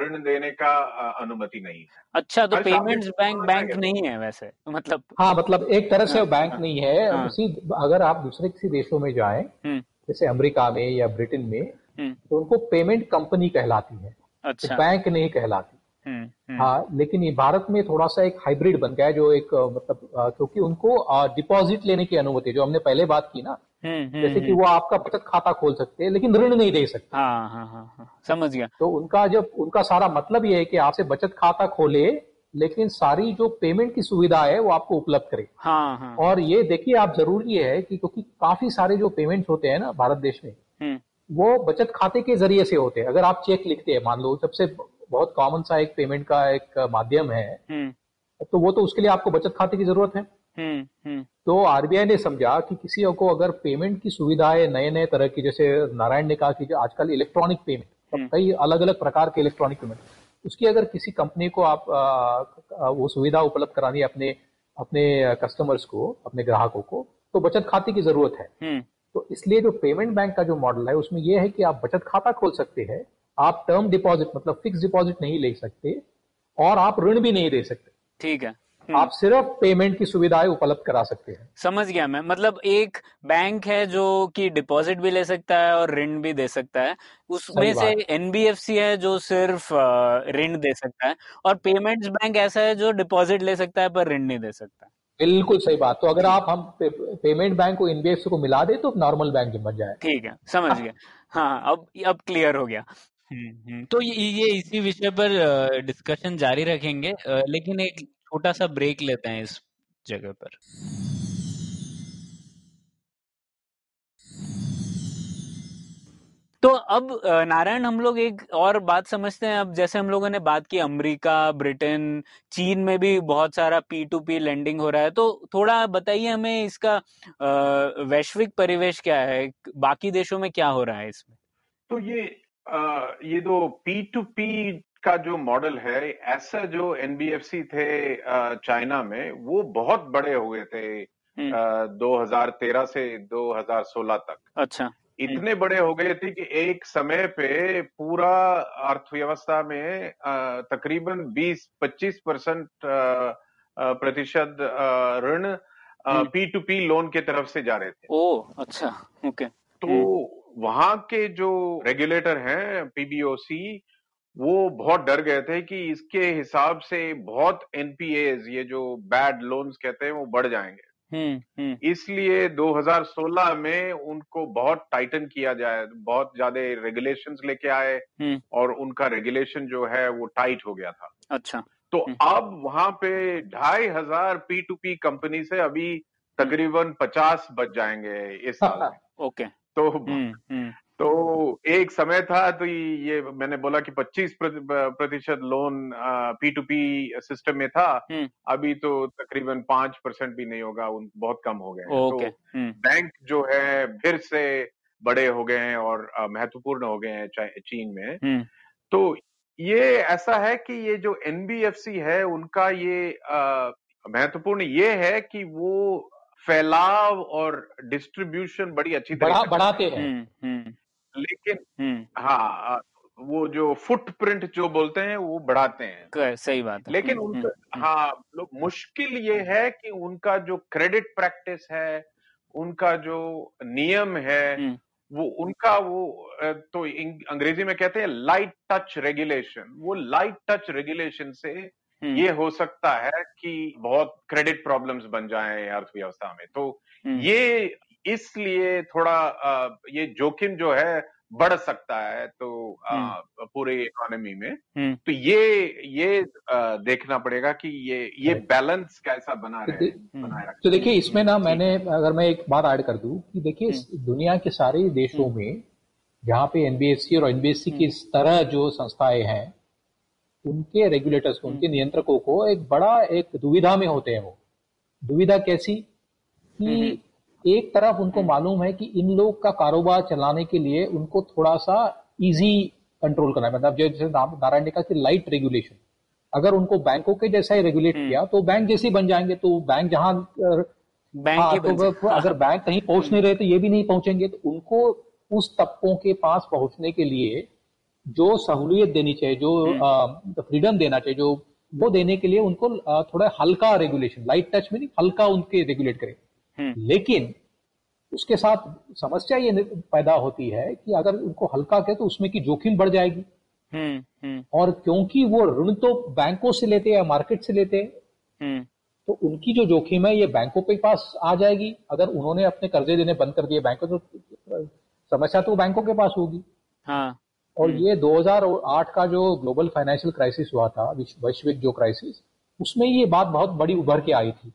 ऋण देने का अनुमति नहीं है। अच्छा, तो पेमेंट्स बैंक नहीं है वैसे, मतलब हाँ, मतलब एक तरह से बैंक नहीं है। अगर आप दूसरे किसी देशों में जाएं, जैसे अमेरिका में या ब्रिटेन में, तो उनको पेमेंट कंपनी कहलाती है, बैंक नहीं कहलाती। हाँ, लेकिन ये भारत में थोड़ा सा एक हाइब्रिड बन गया है, जो एक मतलब क्योंकि उनको डिपॉजिट लेने की अनुमति, जो हमने पहले बात की ना, जैसे कि वो आपका बचत खाता खोल सकते हैं लेकिन ऋण नहीं दे सकते। हाँ, हाँ, हाँ, हाँ, समझ गया। तो उनका सारा मतलब ये है कि आपसे बचत खाता खोले, लेकिन सारी जो पेमेंट की सुविधा है वो आपको उपलब्ध करे। हाँ, हाँ। और ये देखिए आप, जरूरी है कि क्योंकि काफी सारे जो पेमेंट होते हैं ना भारत देश में, वो बचत खाते के जरिए से होते हैं। अगर आप चेक लिखते हैं, मान लो सबसे बहुत कॉमन सा एक पेमेंट का एक माध्यम है, तो वो तो उसके लिए आपको बचत खाते की जरूरत है। तो आरबीआई ने समझा कि किसी को अगर पेमेंट की सुविधाएं नए नए तरह की, जैसे नारायण ने कहा कि आजकल इलेक्ट्रॉनिक पेमेंट, कई अलग अलग प्रकार के इलेक्ट्रॉनिक पेमेंट, उसकी अगर किसी कंपनी को आप वो सुविधा उपलब्ध करानी है अपने अपने कस्टमर्स को, अपने ग्राहकों को, तो बचत खाते की जरूरत है। तो इसलिए जो पेमेंट बैंक का जो मॉडल है उसमें यह है कि आप बचत खाता खोल सकते हैं, आप टर्म डिपॉजिट मतलब फिक्स डिपॉजिट नहीं ले सकते, और आप ऋण भी नहीं दे सकते। ठीक है, आप सिर्फ पेमेंट की सुविधाएं उपलब्ध करा सकते हैं। समझ गया मैं, मतलब एक बैंक है जो कि डिपॉजिट भी ले सकता है और ऋण भी दे सकता है, उसमें से एनबीएफसी है जो सिर्फ ऋण दे सकता है, और पेमेंट्स बैंक ऐसा है जो डिपॉजिट ले सकता है पर ऋण नहीं दे सकता। बिल्कुल सही बात। तो अगर आप पेमेंट बैंक को एनबीएफसी को मिला दे तो नॉर्मल बैंक बन जाए। ठीक है, समझ गया। हाँ, अब क्लियर हो गया। तो ये इसी विषय पर डिस्कशन जारी रखेंगे, लेकिन एक छोटा सा ब्रेक लेते हैं इस जगह पर। तो अब नारायण, हम लोग एक और बात समझते हैं। अब जैसे हम लोगों ने बात की, अमेरिका, ब्रिटेन, चीन में भी बहुत सारा P2P लेंडिंग हो रहा है, तो थोड़ा बताइए हमें इसका वैश्विक परिवेश क्या है, बाकी देशों में क्या हो रहा है इसमें। तो ये जो P2P का जो मॉडल है, ऐसा जो NBFC थे चाइना में, वो बहुत बड़े हो गए थे 2013 से 2016 तक। अच्छा, इतने बड़े हो गए थे कि एक समय पे पूरा अर्थव्यवस्था में तकरीबन 20-25% ऋण P2P लोन के तरफ से जा रहे थे। ओह, अच्छा, ओके। तो वहां के जो रेगुलेटर हैं PBOC, वो बहुत डर गए थे कि इसके हिसाब से बहुत NPAs, ये जो बैड लोन्स कहते हैं, वो बढ़ जाएंगे। इसलिए 2016 में उनको बहुत टाइटन किया जाए, बहुत ज्यादा रेगुलेशंस लेके आए, और उनका रेगुलेशन जो है वो टाइट हो गया था। अच्छा, तो अब वहां पे 2500 P2P कंपनी से अभी तकरीबन 50 बच जाएंगे इस साल। ओके, तो तो एक समय था तो ये मैंने बोला कि 25% लोन P2P सिस्टम में था, अभी तो तकरीबन 5% भी नहीं होगा, बहुत कम हो गए। तो बैंक जो है फिर से बड़े हो गए हैं और महत्वपूर्ण हो गए हैं चीन में। तो ये ऐसा है कि ये जो NBFC है उनका ये महत्वपूर्ण ये है कि वो फैलाव और डिस्ट्रीब्यूशन बड़ी अच्छी तरह बढ़ाते हैं, लेकिन हाँ वो जो फुटप्रिंट जो बोलते हैं वो बढ़ाते हैं, सही बात है। लेकिन उनका हाँ मुश्किल ये है कि उनका जो क्रेडिट प्रैक्टिस है, उनका जो नियम है वो उनका वो तो अंग्रेजी में कहते हैं लाइट टच रेगुलेशन, वो लाइट टच रेगुलेशन से ये हो सकता है कि बहुत क्रेडिट प्रॉब्लम्स बन जाएं अर्थव्यवस्था में। तो ये इसलिए थोड़ा ये जोखिम जो है बढ़ सकता है तो पूरे इकोनॉमी में। तो ये देखना पड़ेगा कि ये बैलेंस कैसा बनाए रखें। तो देखिए इसमें ना अगर मैं एक बात ऐड कर दूं कि देखिए दुनिया के सारे देशों में जहाँ पे एनबीएफसी और एनबीएफसी की इस तरह जो संस्थाएं हैं उनके रेगुलेटर्स को, उनके नियंत्रकों को एक बड़ा एक दुविधा में होते हैं। वो दुविधा कैसी कि एक तरफ उनको मालूम है कि इन लोग का कारोबार चलाने के लिए उनको थोड़ा सा इजी कंट्रोल करना है, मतलब जैसे नारायण ने कहा कि लाइट रेगुलेशन। अगर उनको बैंकों के जैसा ही रेगुलेट किया तो बैंक जैसे बन जाएंगे, तो बैंक जहां अगर बैंक कहीं पहुंच नहीं रहे तो ये भी नहीं पहुंचेंगे। तो उनको उस तबकों के पास पहुंचने के लिए जो सहूलियत देनी चाहिए, जो फ्रीडम देना चाहिए, जो वो देने के लिए उनको थोड़ा हल्का रेगुलेशन, लाइट टच में नहीं, हल्का उनके रेगुलेट करें। लेकिन उसके साथ समस्या ये पैदा होती है कि अगर उनको हल्का करें तो उसमें की जोखिम बढ़ जाएगी। और क्योंकि वो ऋण तो बैंकों से लेते हैं, मार्केट से लेते हैं, तो उनकी जो जोखिम है ये बैंकों के पास आ जाएगी। अगर उन्होंने अपने कर्जे देने बंद कर दिए बैंकों तो समस्या तो बैंकों के पास होगी। हाँ। और ये 2008 का जो ग्लोबल फाइनेंशियल क्राइसिस हुआ था, वैश्विक जो क्राइसिस, उसमें ये बात बहुत बड़ी उभर के आई थी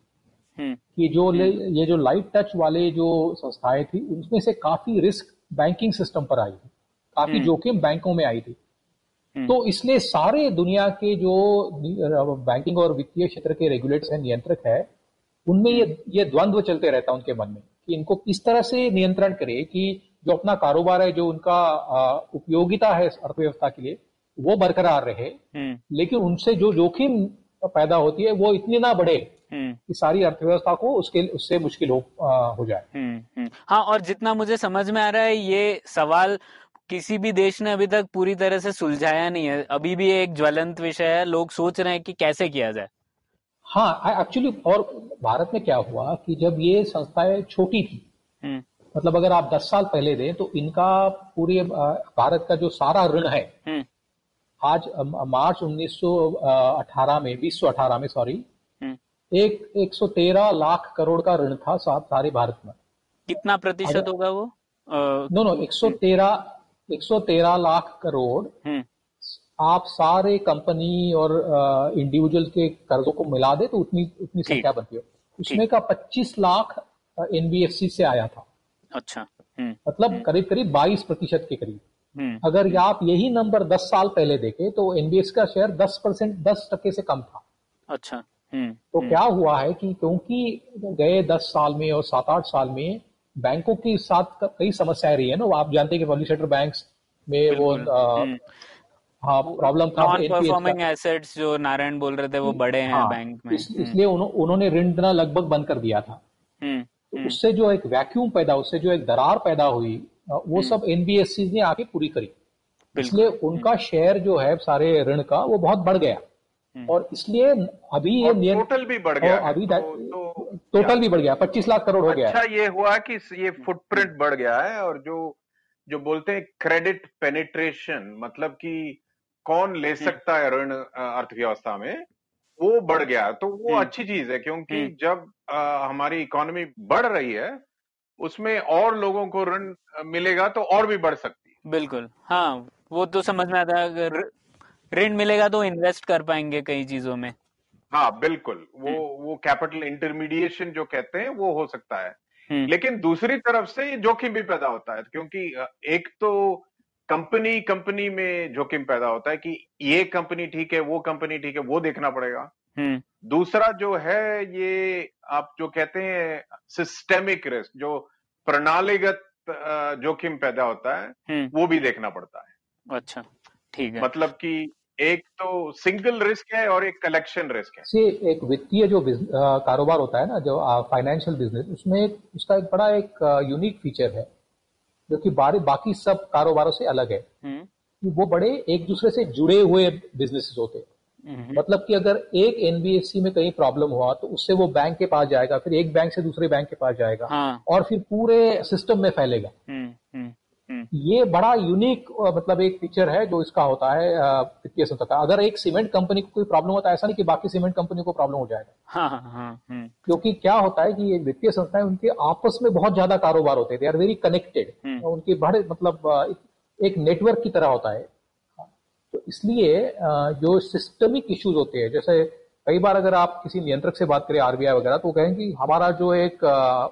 कि जो ये जो लाइट टच वाले जो संस्थाएं थी उनमें से काफी रिस्क बैंकिंग सिस्टम पर आई थी, काफी जोखिम बैंकों में आई थी। तो इसलिए सारे दुनिया के जो बैंकिंग और वित्तीय क्षेत्र के रेगुलेटर्स हैं, नियंत्रक है, उनमें ये द्वंद्व चलते रहता है उनके मन में कि इनको किस तरह से नियंत्रण करे कि जो अपना कारोबार है, जो उनका उपयोगिता है अर्थव्यवस्था के लिए, वो बरकरार रहे, लेकिन उनसे जो जोखिम पैदा होती है वो इतनी ना बढ़े कि सारी अर्थव्यवस्था को उससे मुश्किल हो जाए। हाँ, और जितना मुझे समझ में आ रहा है ये सवाल किसी भी देश ने अभी तक पूरी तरह से सुलझाया नहीं है, अभी भी एक ज्वलंत विषय है, लोग सोच रहे हैं कि कैसे किया जाए। हाँ एक्चुअली, और भारत में क्या हुआ कि जब ये संस्थाएं छोटी थी, मतलब अगर आप 10 साल पहले दें तो इनका पूरे भारत का जो सारा ऋण है आज मार्च 2018 में एक 113 लाख करोड़ का ऋण था सारे भारत में। कितना प्रतिशत होगा वो? 113 लाख करोड़ आप सारे कंपनी और इंडिविजुअल के कर्जों को मिला दे तो उतनी संख्या बनती है। उसमें का 25 लाख एनबीएफसी से आया था। अच्छा। मतलब करीब 22% के करीब। अगर आप यही नंबर 10 साल पहले देखें तो एनबीएफसी का शेयर 10% से कम था। अच्छा। तो क्या हुआ है कि क्योंकि गए 10 साल में और 7-8 साल में बैंकों के साथ कई समस्याएं रही है ना, आप जानते हैं कि पब्लिक सेक्टर बैंक्स में वो प्रॉब्लम था, नॉन परफॉर्मिंग एसेट्स जो नारायण बोल रहे थे वो बड़े हैं बैंक में, इसलिए उन्होंने ऋण देना लगभग बंद कर दिया था। तो उससे जो एक वैक्यूम पैदा, उससे जो एक दरार पैदा हुई, वो सब एनबीएफसी ने आके पूरी करी, इसलिए उनका शेयर जो है सारे ऋण का वो बहुत बढ़ गया। और इसलिए अभी ये टोटल भी बढ़ गया, अभी टोटल भी बढ़ गया, 25 लाख करोड़ हो गया। अच्छा, ये हुआ कि ये फुटप्रिंट बढ़ गया है और जो बोलते हैं क्रेडिट पेनिट्रेशन, मतलब कि कौन ले सकता है ऋण अर्थव्यवस्था में, वो बढ़ गया। तो वो अच्छी चीज है क्योंकि जब हमारी इकोनॉमी बढ़ रही है उसमें और लोगों को ऋण मिलेगा तो और भी बढ़ सकती है। बिल्कुल, हाँ वो तो समझ में आता है, अगर ऋण मिलेगा तो इन्वेस्ट कर पाएंगे कई चीजों में। हाँ बिल्कुल, वो कैपिटल इंटरमीडिएशन जो कहते हैं वो हो सकता है। लेकिन दूसरी तरफ से जोखिम भी पैदा होता है, क्योंकि एक तो कंपनी में जोखिम पैदा होता है कि ये कंपनी ठीक है, वो कंपनी ठीक है, वो देखना पड़ेगा। दूसरा जो है ये आप जो कहते हैं सिस्टेमिक रिस्क, जो प्रणालीगत जोखिम पैदा होता है, वो भी देखना पड़ता है। अच्छा, ठीक है। मतलब कि एक तो सिंगल रिस्क है और एक कलेक्शन रिस्क है। से एक वित्तीय जो कारोबार होता है ना, जो फाइनेंशियल बिजनेस, उसमें उसका एक बड़ा एक यूनिक फीचर है जो कि बाकी सब कारोबारों से अलग है कि वो बड़े एक दूसरे से जुड़े हुए बिजनेसेस होते हैं। मतलब कि अगर एक एनबीएफसी में कहीं प्रॉब्लम हुआ तो उससे वो बैंक के पास जाएगा, फिर एक बैंक से दूसरे बैंक के पास जाएगा, और फिर पूरे सिस्टम में फैलेगा। ये बड़ा यूनिक मतलब एक फीचर है जो इसका होता है वित्तीय संस्था का। अगर एक सीमेंट कंपनी को कोई प्रॉब्लम होता है, ऐसा नहीं कि बाकी सीमेंट कंपनी को प्रॉब्लम हो जाएगा। क्योंकि क्या होता है कि ये वित्तीय संस्थाएं उनके आपस में बहुत ज्यादा कारोबार होते हैं, दे आर वेरी कनेक्टेड, उनके बड़े मतलब एक नेटवर्क की तरह होता है। तो इसलिए जो सिस्टमिक इश्यूज होते हैं, जैसे कई बार अगर आप किसी नियंत्रक से बात करें आरबीआई वगैरह, तो कहेंगे हमारा जो एक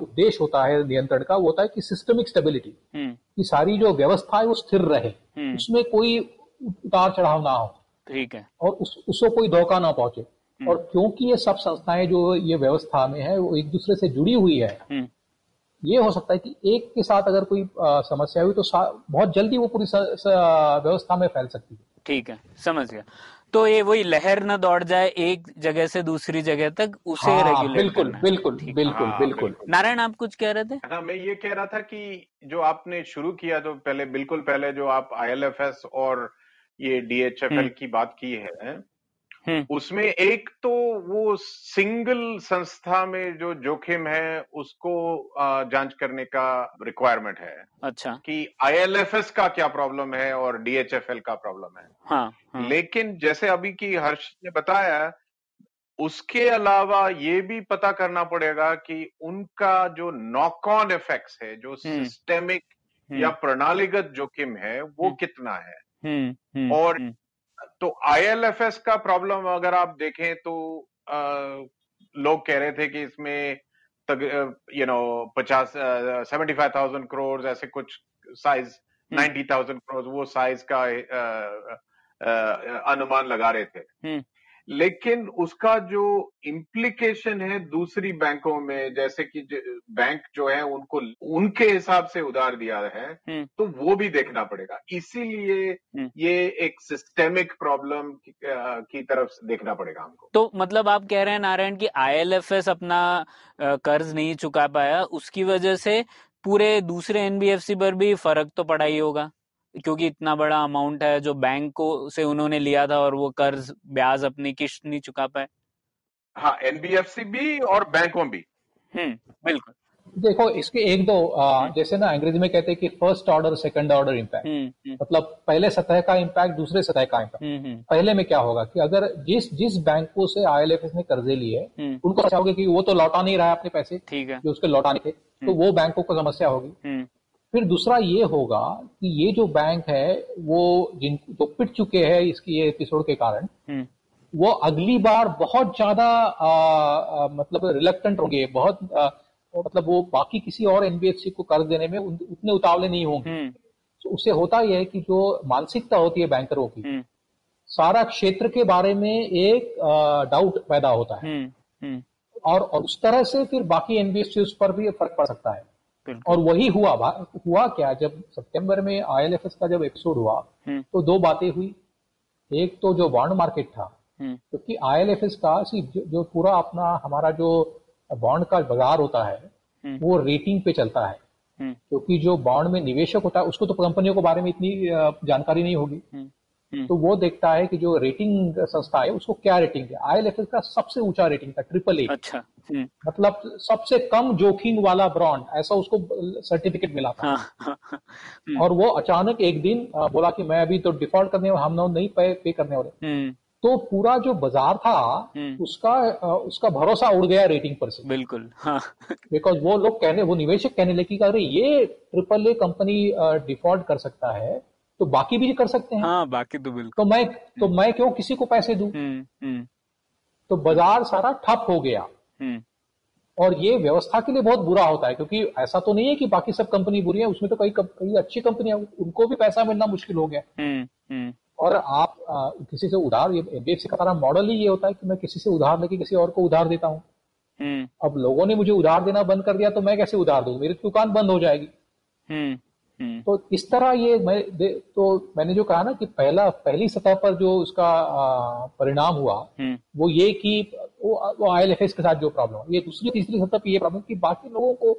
उद्देश्य होता है नियंत्रण का, वो होता है कि सिस्टमिक स्टेबिलिटी, कि सारी जो व्यवस्था है वो स्थिर रहे, उसमें कोई उतार चढ़ाव ना हो, ठीक है, और उसको कोई धोखा ना पहुंचे। और क्योंकि ये सब संस्थाएं जो ये व्यवस्था में है वो एक दूसरे से जुड़ी हुई है, ये हो सकता है कि एक के साथ अगर कोई समस्या हुई तो बहुत जल्दी वो पूरी व्यवस्था में फैल सकती है। ठीक है, समझ गया। तो ये वही लहर न दौड़ जाए एक जगह से दूसरी जगह तक, उसे रेगुलेट करना। बिल्कुल। नारायण, आप कुछ कह रहे थे? हाँ, मैं ये कह रहा था कि जो आपने शुरू किया, तो पहले जो आप IL&FS और ये DHFL की बात की है, उसमें एक तो वो सिंगल संस्था में जो जोखिम है उसको जांच करने का रिक्वायरमेंट है। अच्छा, कि IL&FS का क्या प्रॉब्लम है और DHFL का प्रॉब्लम है। हाँ। लेकिन जैसे अभी की हर्ष ने बताया, उसके अलावा ये भी पता करना पड़ेगा कि उनका जो नॉक ऑन इफेक्ट्स है, जो सिस्टेमिक या प्रणालीगत जोखिम है, वो कितना है। और तो IL&FS का प्रॉब्लम अगर आप देखें तो लोग कह रहे थे कि इसमें 75,000 करोड़ ऐसे कुछ साइज, 90,000 करोड़ वो साइज का अनुमान लगा रहे थे। लेकिन उसका जो इम्प्लीकेशन है दूसरी बैंकों में, जैसे कि बैंक जो है उनको उनके हिसाब से उधार दिया है, तो वो भी देखना पड़ेगा। इसीलिए ये एक सिस्टेमिक प्रॉब्लम की तरफ से देखना पड़ेगा हमको। तो मतलब आप कह रहे हैं नारायण कि IL&FS अपना कर्ज नहीं चुका पाया, उसकी वजह से पूरे दूसरे एनबीएफसी पर भी फर्क तो पड़ा ही होगा, क्योंकि इतना बड़ा अमाउंट है जो बैंक को से उन्होंने लिया था और वो कर्ज ब्याज अपनी किश्त नहीं चुका पाए। हाँ, एनबीएफसी भी और बैंकों भी। बिल्कुल। देखो, इसके एक दो जैसे ना अंग्रेजी में कहते हैं कि first order second order impact, मतलब पहले सतह का इम्पैक्ट दूसरे सतह का इम्पैक्ट। पहले में क्या होगा कि अगर जिस बैंकों से IL&FS ने कर्जे लिए, उनको अच्छा होगा कि वो तो लौटा नहीं रहा है अपने पैसे, ठीक है, जो उसके लौटाने थे, तो वो बैंकों को समस्या होगी। फिर दूसरा ये होगा कि ये जो बैंक है वो जिनको तो पिट चुके हैं इसकी ये एपिसोड के कारण, वो अगली बार बहुत ज्यादा मतलब रिलेक्टेंट होंगे, बहुत मतलब वो बाकी किसी और एनबीएफसी को कर्ज देने में उतने उतावले नहीं होंगे। तो उससे होता यह है कि जो मानसिकता होती है बैंकरों की, सारा क्षेत्र के बारे में एक डाउट पैदा होता है, और उस तरह से फिर बाकी एनबीएफसी पर भी फर्क पड़ सकता है। और वही हुआ क्या, जब सितंबर में IL&FS का जब एपिसोड हुआ तो दो बातें हुई। एक तो जो बॉन्ड मार्केट था, क्योंकि IL&FS का जो पूरा अपना हमारा जो बॉन्ड का बाजार होता है वो रेटिंग पे चलता है, क्योंकि जो बॉन्ड में निवेशक होता है उसको तो कंपनियों के बारे में इतनी जानकारी नहीं होगी, तो वो देखता है कि जो रेटिंग संस्था है उसको क्या रेटिंग है। IL&FS का सबसे ऊंचा रेटिंग था, AAA। अच्छा, मतलब सबसे कम जोखिम वाला बॉन्ड, ऐसा उसको सर्टिफिकेट मिला था। और वो अचानक एक दिन बोला कि मैं अभी तो डिफॉल्ट करने वाला, हम नहीं पे करने वाले। तो पूरा जो बाजार था उसका भरोसा उड़ गया रेटिंग पर से। बिल्कुल। बिकॉज वो निवेशक कहने लगे कि अरे ये AAA कंपनी डिफॉल्ट कर सकता है तो बाकी भी कर सकते हैं। हाँ, बाकी तो बिल्कुल। तो मैं क्यों किसी को पैसे दूं। तो बाजार सारा ठप हो गया। और ये व्यवस्था के लिए बहुत बुरा होता है, क्योंकि ऐसा तो नहीं है कि बाकी सब कंपनी बुरी है, उसमें तो कई अच्छी कंपनियां, उनको भी पैसा मिलना मुश्किल हो गया। और आप किसी से उधार, ये एनबीएफसी का मॉडल ही ये होता है कि मैं किसी से उधार लेके किसी और को उधार देता हूँ। अब लोगों ने मुझे उधार देना बंद कर दिया तो मैं कैसे उधार दूं, मेरी दुकान बंद हो जाएगी। तो इस तरह ये मैंने जो कहा ना कि पहली सतह पर जो उसका परिणाम हुआ वो ये कि वो आईएलएफएस के साथ जो प्रॉब्लम, ये दूसरी तीसरी सतह पर ये प्रॉब्लम कि बाकी लोगों को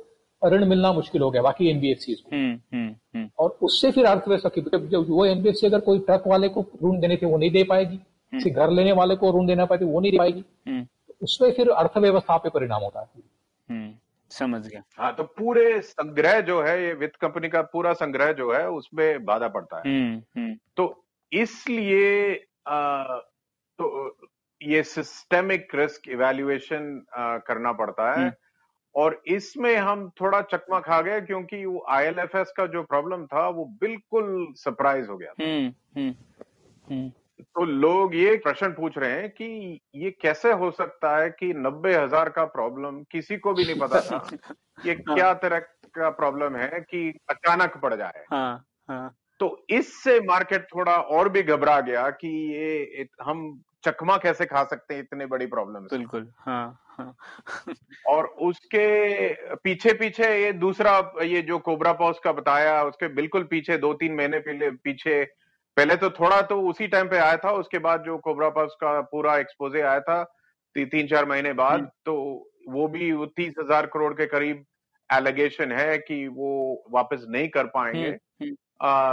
ऋण मिलना मुश्किल हो गया, बाकी एनबीएफसी को, और उससे फिर अर्थव्यवस्था की, वो एनबीएफसी अगर कोई ट्रक वाले को ऋण देने थे वो नहीं दे पाएगी, किसी घर लेने वाले को ऋण देना पाएगी वो नहीं दे पाएगी, उसमें फिर अर्थव्यवस्था पे परिणाम होता है। समझ गया। हाँ, तो पूरे संग्रह जो है, ये वित्त कंपनी का पूरा संग्रह जो है उसमें बाधा पड़ता है। तो इसलिए तो ये सिस्टेमिक रिस्क इवैल्यूएशन करना पड़ता है, और इसमें हम थोड़ा चकमा खा गए क्योंकि वो आईएलएफएस का जो प्रॉब्लम था वो बिल्कुल सरप्राइज हो गया था। तो लोग ये प्रश्न पूछ रहे हैं कि ये कैसे हो सकता है कि 90,000 का प्रॉब्लम किसी को भी नहीं पता था, ये क्या तरह का प्रॉब्लम है कि अचानक पड़ जाए। तो इससे मार्केट थोड़ा और भी घबरा गया कि ये हम चकमा कैसे खा सकते हैं इतने बड़ी प्रॉब्लम। बिल्कुल। और उसके पीछे पीछे ये दूसरा, ये जो कोबरा पोस्ट का बताया, उसके बिल्कुल पीछे 2-3 महीने पीछे, पहले तो थोड़ा तो उसी टाइम पे आया था, उसके बाद जो कोबरा पोस्ट का पूरा एक्सपोजे आया था 3-4 महीने बाद, तो वो भी 30,000 करोड़ के करीब एलिगेशन है कि वो वापस नहीं कर पाएंगे।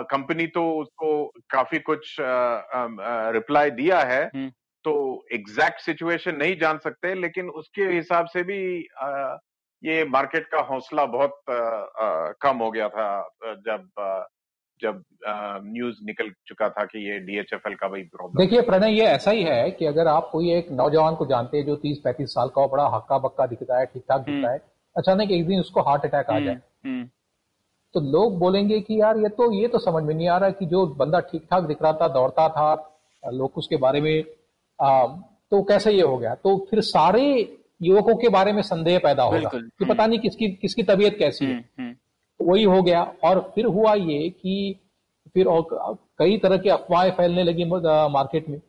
कंपनी तो उसको काफी कुछ रिप्लाई दिया है, तो एग्जैक्ट सिचुएशन नहीं जान सकते, लेकिन उसके हिसाब से भी ये मार्केट का हौसला बहुत कम हो गया था जब न्यूज निकल चुका था कि ये डीएचएफएल का भी प्रॉब्लम। देखिए प्रणय, ये ऐसा ही है कि अगर आप कोई एक नौजवान को जानते हैं जो 30-35 साल का, बड़ा हक्का बक्का दिखता है, ठीक ठाक दिखता है, अचानक एक दिन उसको हार्ट अटैक आ जाए, तो लोग बोलेंगे कि यार ये तो समझ में नहीं आ रहा कि जो बंदा ठीक ठाक दिख रहा था, दौड़ता था, लोग उसके बारे में तो कैसे ये हो गया। तो फिर सारे युवकों के बारे में संदेह पैदा होगा कि पता नहीं किसकी तबीयत कैसी है, वही हो गया। और फिर हुआ ये कि फिर कई तरह की अफवाहें फैलने लगी मार्केट में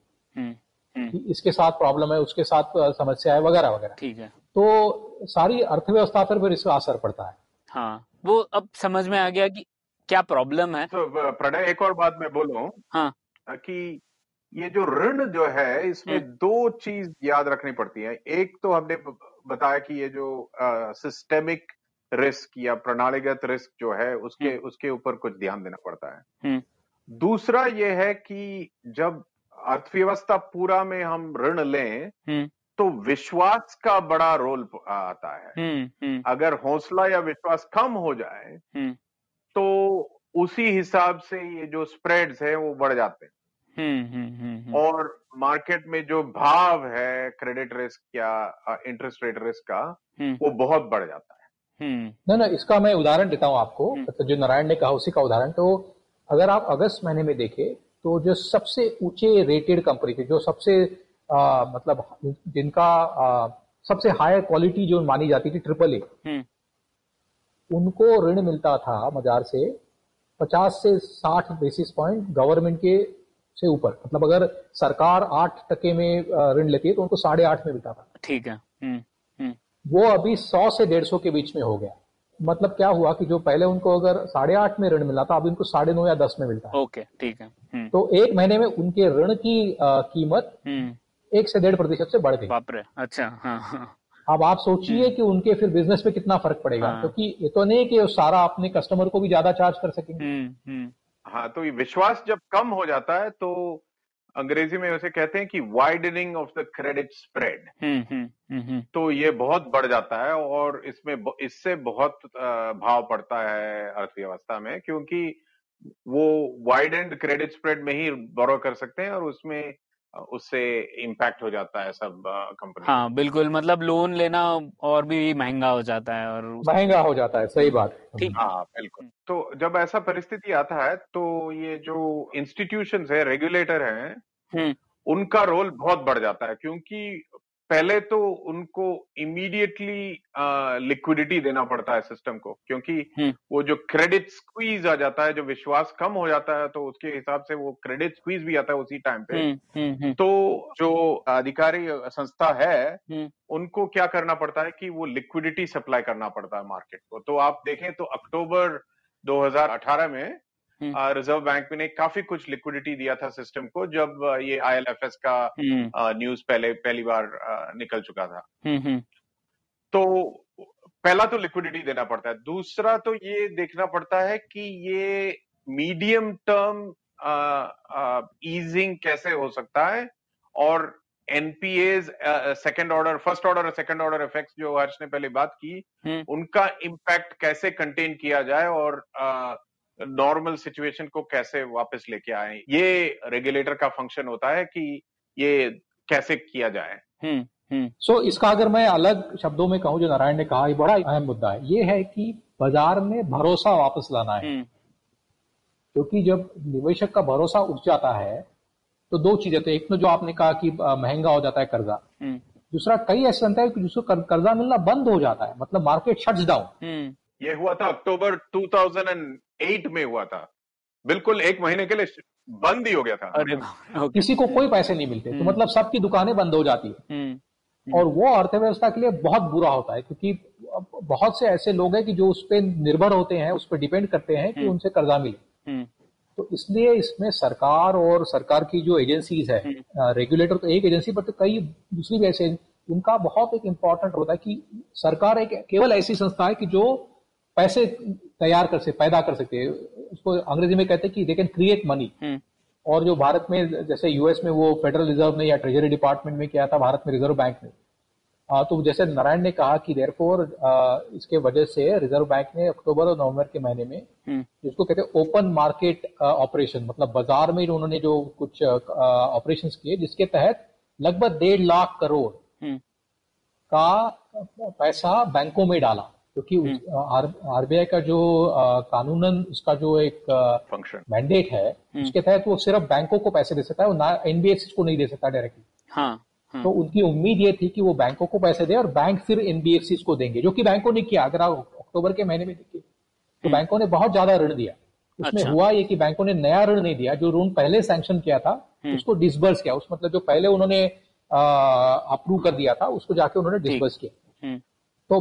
कि इसके साथ प्रॉब्लम है, उसके साथ समस्या है, वगैरह वगैरह। ठीक है, तो सारी अर्थव्यवस्था पर इसका असर पड़ता है। हाँ, वो अब समझ में आ गया कि क्या प्रॉब्लम है। तो प्रणय, एक और बात मैं बोलूं, हाँ, कि ये जो ऋण जो है इसमें दो चीज याद रखनी पड़ती है। एक तो हमने बताया कि ये जो सिस्टेमिक रिस्क या प्रणालीगत रिस्क जो है उसके ऊपर कुछ ध्यान देना पड़ता है। दूसरा ये है कि जब अर्थव्यवस्था पूरा में हम ऋण लें तो विश्वास का बड़ा रोल आता है। अगर हौसला या विश्वास कम हो जाए तो उसी हिसाब से ये जो स्प्रेड्स हैं वो बढ़ जाते हैं। और मार्केट में जो भाव है क्रेडिट रिस्क या इंटरेस्ट रेट रिस्क का वो बहुत बढ़ जाता है। ना इसका मैं उदाहरण देता हूं आपको, तो जो नारायण ने कहा उसी का उदाहरण। तो अगर आप अगस्त महीने में देखें तो जो सबसे ऊंचे रेटेड कंपनी थी, जो सबसे जिनका सबसे हाई क्वालिटी जो मानी जाती थी, AAA, उनको ऋण मिलता था बाजार से 50 से 60 बेसिस पॉइंट गवर्नमेंट के से ऊपर। अगर सरकार 8% में ऋण लेती है तो उनको 8.5 में मिलता था। ठीक है। वो अभी 100 से 150 के बीच में हो गया। मतलब क्या हुआ कि जो पहले उनको अगर 8.5 में ऋण मिला था, अभी उनको 9.5 या 10 में मिलता है। ओके, ठीक है। तो एक महीने में उनके ऋण की कीमत 1 से 1.5% से बढ़ गई। बाप रे, अच्छा। हाँ। अब आप सोचिए कि उनके फिर बिजनेस पे कितना फर्क पड़ेगा, क्योंकि ये तो नहीं कि वो सारा अपने कस्टमर को भी ज्यादा चार्ज कर सकेंगे। हाँ, तो ये विश्वास जब कम हो जाता है तो अंग्रेजी में उसे कहते हैं कि widening of the credit spread. तो ये बहुत बढ़ जाता है और इससे बहुत भाव पड़ता है अर्थव्यवस्था में, क्योंकि वो वाइडेंड क्रेडिट स्प्रेड में ही बोरो कर सकते हैं और उससे इम्पैक्ट हो जाता है सब कंपनी। हाँ, बिल्कुल। मतलब लोन लेना और भी महंगा हो जाता है और महंगा हो जाता है। सही बात। ठीक। हाँ, बिल्कुल। तो जब ऐसा परिस्थिति आता है तो ये जो इंस्टीट्यूशंस है, रेगुलेटर हैं, उनका रोल बहुत बढ़ जाता है, क्योंकि पहले तो उनको इमीडिएटली लिक्विडिटी देना पड़ता है सिस्टम को, क्योंकि वो जो क्रेडिट स्क्वीज आ जाता है, जो विश्वास कम हो जाता है, तो उसके हिसाब से वो क्रेडिट स्क्वीज भी आता है उसी टाइम पे। तो जो अधिकारी संस्था है उनको क्या करना पड़ता है कि वो लिक्विडिटी सप्लाई करना पड़ता है मार्केट को। तो आप देखें तो अक्टूबर 2018 में रिजर्व बैंक ने काफी कुछ लिक्विडिटी दिया था सिस्टम को, जब ये IL&FS का न्यूज पहली बार निकल चुका था। तो पहला तो लिक्विडिटी देना पड़ता है। दूसरा तो ये देखना पड़ता है कि ये मीडियम टर्म ईजिंग कैसे हो सकता है, और एनपीएज फर्स्ट ऑर्डर और सेकेंड ऑर्डर इफेक्ट्स जो हर्ष ने पहले बात की, उनका इम्पैक्ट कैसे कंटेन किया जाए और नॉर्मल सिचुएशन को कैसे वापस लेके आए। ये रेगुलेटर का फंक्शन होता है कि ये कैसे किया जाए। इसका अगर मैं अलग शब्दों में कहूं, जो नारायण ने कहा, ये बड़ा अहम मुद्दा है। ये है कि बाजार में भरोसा वापस लाना है, क्योंकि जब निवेशक का भरोसा उठ जाता है तो दो चीजें होती है। एक तो जो आपने कहा कि महंगा हो जाता है कर्जा, दूसरा कई ऐसे संस्था है कि जिसको कर्जा मिलना बंद हो जाता है, मतलब मार्केट शट्स डाउन। ये हुआ था अक्टूबर 2008 में हुआ था, बिल्कुल एक महीने के लिए बंद ही हो गया था। किसी को कोई पैसे नहीं मिलते, तो मतलब सबकी दुकानें बंद हो जाती है, और वो अर्थव्यवस्था के लिए बहुत बुरा होता है, क्योंकि बहुत से ऐसे लोग हैं कि जो उस पर निर्भर होते हैं, उस पर डिपेंड करते हैं कि उनसे कर्जा मिले। तो इसलिए इसमें सरकार और सरकार की जो एजेंसीज है, रेगुलेटर तो एक एजेंसी पर तो कई दूसरी भी ऐसे, उनका बहुत एक इम्पोर्टेंट होता है कि सरकार एक केवल ऐसी संस्था है कि जो पैसे तैयार कर सकते, पैदा कर सकते हैं, उसको अंग्रेजी में कहते हैं कि दे कैन क्रिएट मनी। और जो भारत में, जैसे यूएस में वो फेडरल रिजर्व ने या ट्रेजरी डिपार्टमेंट में किया था, भारत में रिजर्व बैंक ने। तो जैसे नारायण ने कहा कि देयरफॉर इसके वजह से रिजर्व बैंक ने अक्टूबर और नवंबर के महीने में जिसको कहते हैं ओपन मार्केट ऑपरेशन, मतलब बाजार में उन्होंने जो कुछ ऑपरेशन किए, जिसके तहत लगभग 1.5 लाख करोड़ का पैसा बैंकों में डाला, क्योंकि आरबीआई का जो कानूनन उसका जो एक फंक्शन मैंडेट है, उसके तहत वो सिर्फ बैंकों को पैसे दे सकता है, वो एनबीएफसी को नहीं दे सकता डायरेक्टली। तो उनकी उम्मीद ये थी कि वो बैंकों को पैसे दे और बैंक सिर्फ एनबीएफसी को देंगे, जो कि बैंकों ने किया। अगर आप अक्टूबर के महीने में देखिए तो बैंकों ने बहुत ज्यादा ऋण दिया। उसमें हुआ ये कि बैंकों ने नया ऋण नहीं दिया, जो ऋण पहले सैंक्शन किया था उसको डिसबर्स किया, उस मतलब जो पहले उन्होंने अप्रूव कर दिया था उसको जाके उन्होंने डिसबर्स किया। तो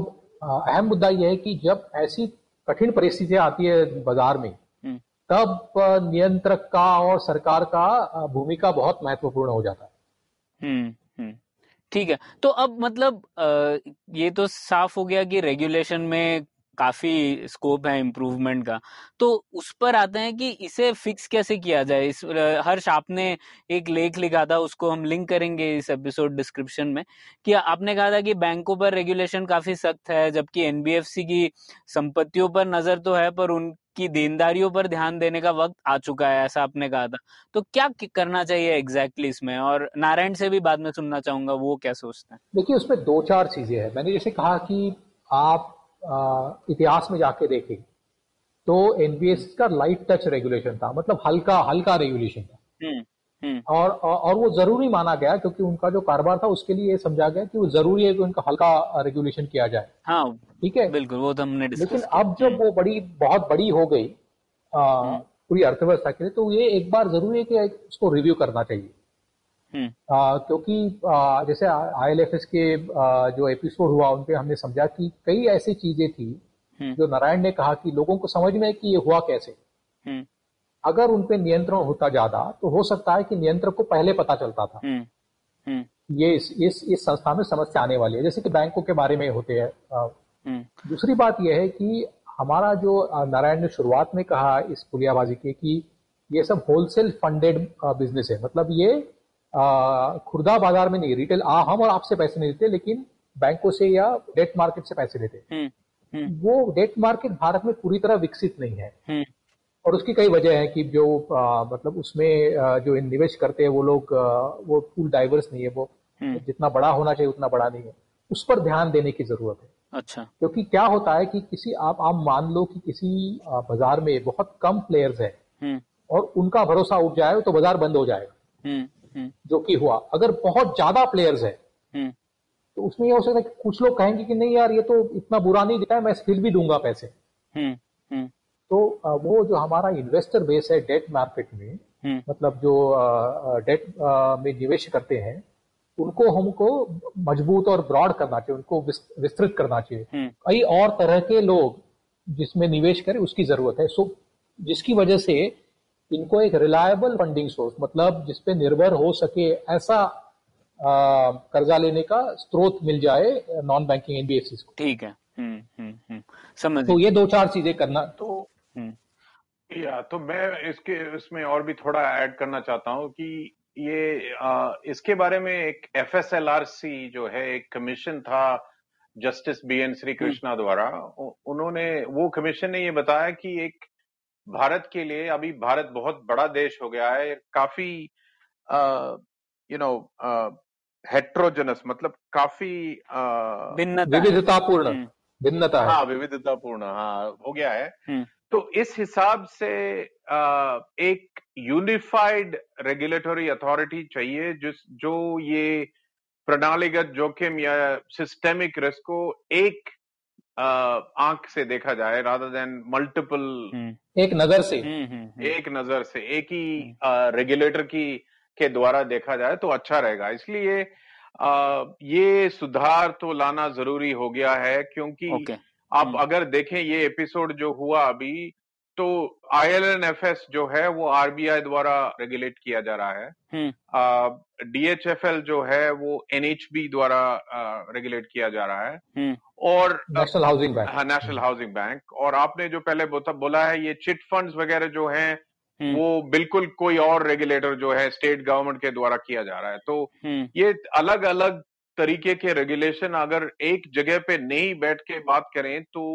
अहम मुद्दा यह है कि जब ऐसी कठिन परिस्थितियां आती है बाजार में, तब नियंत्रक का और सरकार का भूमिका बहुत महत्वपूर्ण हो जाता है। ठीक है, तो अब मतलब ये तो साफ हो गया कि रेगुलेशन में काफी स्कोप है इम्प्रूवमेंट का। तो उस पर आते हैं कि इसे फिक्स कैसे किया जाए। हर्ष, आपने एक लेख लिखा था, उसको हम लिंक करेंगे इस एपिसोड डिस्क्रिप्शन में, कि आपने कहा था कि बैंकों पर रेगुलेशन काफी सख्त है, जबकि एनबीएफसी की संपत्तियों पर नजर तो है पर उनकी देनदारियों पर ध्यान देने का वक्त आ चुका है, ऐसा आपने कहा था। तो क्या करना चाहिए एग्जैक्टली इसमें? और नारायण से भी बाद में सुनना चाहूंगा, वो क्या सोचते हैं। देखिए, उसमें 2-4 चीजें है। मैंने जैसे कहा कि आप इतिहास में जाके देखें तो एनबीएफसी का लाइट टच रेगुलेशन था, मतलब हल्का रेगुलेशन था। और वो जरूरी माना गया, क्योंकि उनका जो कारोबार था उसके लिए समझा गया कि वो जरूरी है कि उनका हल्का रेगुलेशन किया जाए। ठीक है, बिल्कुल, वो तो हमने डिस्कस किया। लेकिन अब जब वो बहुत बड़ी हो गई पूरी अर्थव्यवस्था के लिए, तो ये एक बार जरूरी है कि उसको रिव्यू करना चाहिए। क्योंकि जैसे IL&FS के जो एपिसोड हुआ, उनपे हमने समझा कि कई ऐसी चीजें थी जो नारायण ने कहा कि लोगों को समझ में है कि ये हुआ कैसे। अगर उनपे नियंत्रण होता ज्यादा, तो हो सकता है कि नियंत्रक को पहले पता चलता था ये इस संस्था में समस्या आने वाली है, जैसे कि बैंकों के बारे में होते हैं। दूसरी बात यह है कि हमारा जो नारायण ने शुरुआत में कहा इस पुलियाबाजी के, कि ये सब होलसेल फंडेड बिजनेस है, मतलब ये खुर्दा बाजार में नहीं, रिटेल हम और आपसे पैसे नहीं लेते, लेकिन बैंकों से या डेट मार्केट से पैसे लेते हैं। वो डेट मार्केट भारत में पूरी तरह विकसित नहीं है, और उसकी कई वजह है कि जो मतलब उसमें जो निवेश करते हैं वो लोग, वो पूल डाइवर्स नहीं है, वो जितना बड़ा होना चाहिए उतना बड़ा नहीं है। उस पर ध्यान देने की जरूरत है। अच्छा, क्योंकि क्या होता है कि किसी आप मान लो कि किसी बाजार में बहुत कम प्लेयर्स है और उनका भरोसा उठ जाए तो बाजार बंद हो जाएगा, जो कि हुआ। अगर बहुत ज्यादा प्लेयर्स है तो उसमें यह हो सकता है कि कुछ लोग कहेंगे कि नहीं यार ये तो इतना बुरा नहीं दिखा है, मैं फिर भी दूंगा पैसे। तो वो जो हमारा इन्वेस्टर बेस है डेट मार्केट में, मतलब जो डेट में निवेश करते हैं उनको हमको मजबूत और ब्रॉड करना चाहिए, उनको विस्तृत करना चाहिए। कई और तरह के लोग जिसमें निवेश करें उसकी जरूरत है। सो जिसकी वजह से इनको एक रिलायबल फंडिंग सोर्स, मतलब जिसपे निर्भर हो सके ऐसा कर्जा लेने का स्रोत मिल जाए नॉन बैंकिंग एनबीएफसी को। ठीक है, समझ। तो ये दो चार चीजें करना तो या तो मैं इसके इसमें और भी थोड़ा ऐड करना चाहता हूँ कि ये इसके बारे में एक एफएसएलआरसी जो है एक कमीशन था जस्टिस बीएन श्री कृष्णा द्वारा, उन्होंने वो कमीशन ने ये बताया कि एक भारत के लिए, अभी भारत बहुत बड़ा देश हो गया है, काफी हेट्रोजेनस, मतलब काफी विविधतापूर्ण हो गया है। तो इस हिसाब से एक यूनिफाइड रेगुलेटरी अथॉरिटी चाहिए जो ये प्रणालीगत जोखिम या सिस्टेमिक रिस्क को एक आंख से देखा जाए रादर देन मल्टीपल, एक नजर से एक ही रेगुलेटर के द्वारा देखा जाए तो अच्छा रहेगा। इसलिए ये सुधार तो लाना जरूरी हो गया है, क्योंकि आप अगर देखें ये एपिसोड जो हुआ अभी, तो IL&FS जो है वो RBI द्वारा रेगुलेट किया जा रहा है, DHFL जो है वो NHB द्वारा रेगुलेट किया जा रहा है, और नेशनल हाउसिंग बैंक। और आपने जो पहले बोला है ये चिट फंड्स वगैरह जो हैं वो बिल्कुल कोई और रेगुलेटर जो है स्टेट गवर्नमेंट के द्वारा किया जा रहा है। तो ये अलग अलग तरीके के रेगुलेशन अगर एक जगह पे नहीं बैठ के बात करें तो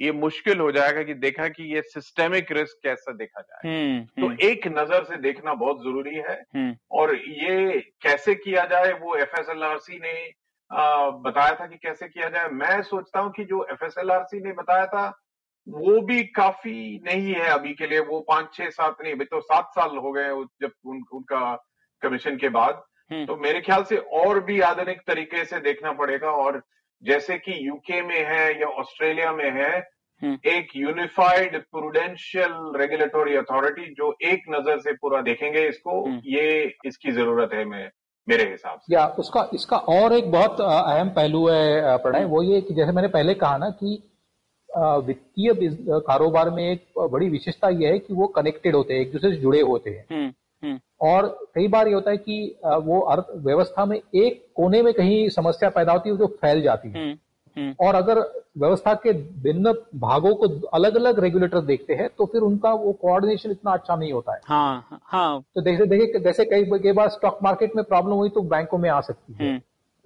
ये मुश्किल हो जाएगा कि देखा कि ये सिस्टेमिक रिस्क कैसा देखा जाए। तो एक नजर से देखना बहुत जरूरी है, और ये कैसे किया जाए वो एफएसएलआरसी ने बताया था कि कैसे किया जाए। मैं सोचता हूं कि जो एफएसएलआरसी ने बताया था वो भी काफी नहीं है अभी के लिए, वो 5-6-7 नहीं, अभी तो 7 साल हो गए जब उनका कमीशन के बाद। तो मेरे ख्याल से और भी आधुनिक तरीके से देखना पड़ेगा, और जैसे कि यूके में है या ऑस्ट्रेलिया में है एक यूनिफाइड प्रूडेंशियल रेगुलेटरी अथॉरिटी जो एक नजर से पूरा देखेंगे इसको, ये इसकी जरूरत है मेरे हिसाब से। या इसका और एक बहुत अहम पहलू है प्रणय, वो ये कि जैसे मैंने पहले कहा ना कि वित्तीय कारोबार में एक बड़ी विशेषता ये है कि वो कनेक्टेड होते हैं, एक दूसरे से जुड़े होते हैं। और कई बार ये होता है कि वो अर्थव्यवस्था में एक कोने में कहीं समस्या पैदा होती है जो फैल जाती है, और अगर व्यवस्था के भिन्न भागों को अलग अलग रेगुलेटर देखते हैं तो फिर उनका वो कोऑर्डिनेशन इतना अच्छा नहीं होता है। तो जैसे कई बार स्टॉक मार्केट में प्रॉब्लम हुई तो बैंकों में आ सकती है,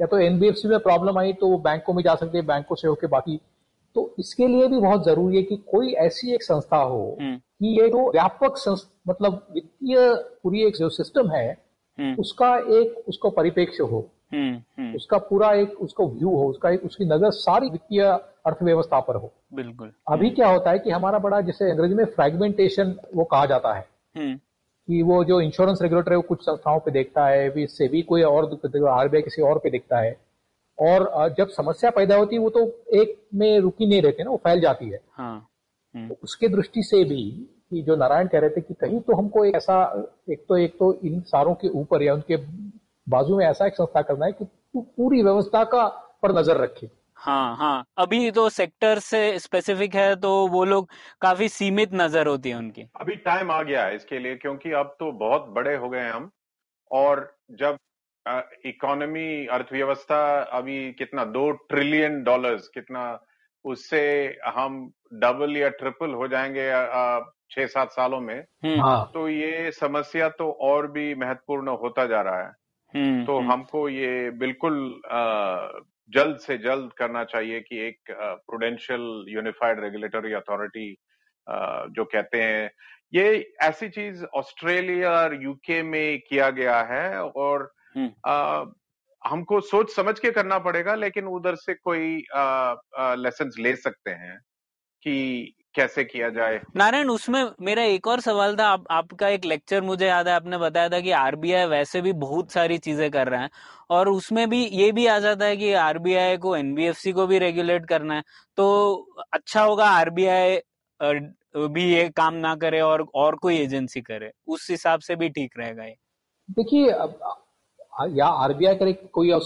या तो एनबीएफसी में प्रॉब्लम आई तो वो बैंकों में जा सकते हैं, बैंकों से होकर बाकी। तो इसके लिए भी बहुत जरूरी है कि कोई ऐसी एक संस्था हो कि ये जो व्यापक मतलब वित्तीय पूरी एक जो सिस्टम है उसका परिपेक्ष हो, उसका पूरा एक उसको व्यू हो, उसकी नजर सारी वित्तीय अर्थव्यवस्था पर हो। बिल्कुल। अभी क्या होता है कि हमारा बड़ा, जैसे अंग्रेजी में फ्रैगमेंटेशन वो कहा जाता है, कि वो जो इंश्योरेंस रेगुलेटर है वो कुछ संस्थाओं पे देखता है, से भी कोई और आरबीआई किसी और पे देखता है, और जब समस्या पैदा होती है वो तो एक में रुकी नहीं रहती ना, वो फैल जाती है। तो उसके दृष्टि से भी कि जो नारायण कह रहे थे कि कहीं तो हमको एक ऐसा एक तो इन सारों के ऊपर या उनके बाजू में ऐसा एक संस्था करना है कि पूरी व्यवस्था का पर नजर रखे। अभी तो सेक्टर से स्पेसिफिक है तो वो लोग काफी सीमित नजर होती है उनकी। अभी टाइम आ गया है इसके लिए, क्योंकि अब तो बहुत बड़े हो गए हैं हम, और जब इकोनॉमी अर्थव्यवस्था अभी कितना $2 ट्रिलियन, कितना उससे हम डबल या ट्रिपल हो जाएंगे 6-7 सालों में। तो ये समस्या तो और भी महत्वपूर्ण होता जा रहा है। तो हमको ये बिल्कुल जल्द से जल्द करना चाहिए कि एक प्रूडेंशियल यूनिफाइड रेगुलेटरी अथॉरिटी जो कहते हैं, ये ऐसी चीज ऑस्ट्रेलिया और यूके में किया गया है, और हमको सोच समझ के करना पड़ेगा, लेकिन उधर से कोई लेसन ले सकते हैं कि कैसे किया जाए। नारायण, उसमें मेरा एक और सवाल था, आपका एक लेक्चर मुझे याद है आपने बताया था कि आरबीआई वैसे भी बहुत सारी चीजें कर रहा है और उसमें भी ये भी आ जाता है कि आरबीआई को एनबीएफसी को भी रेगुलेट करना है, तो अच्छा होगा आरबीआई भी ये काम ना करे और कोई एजेंसी करे, उस हिसाब से भी ठीक रहेगा ये। देखिए, या आरबीआई करे कोई और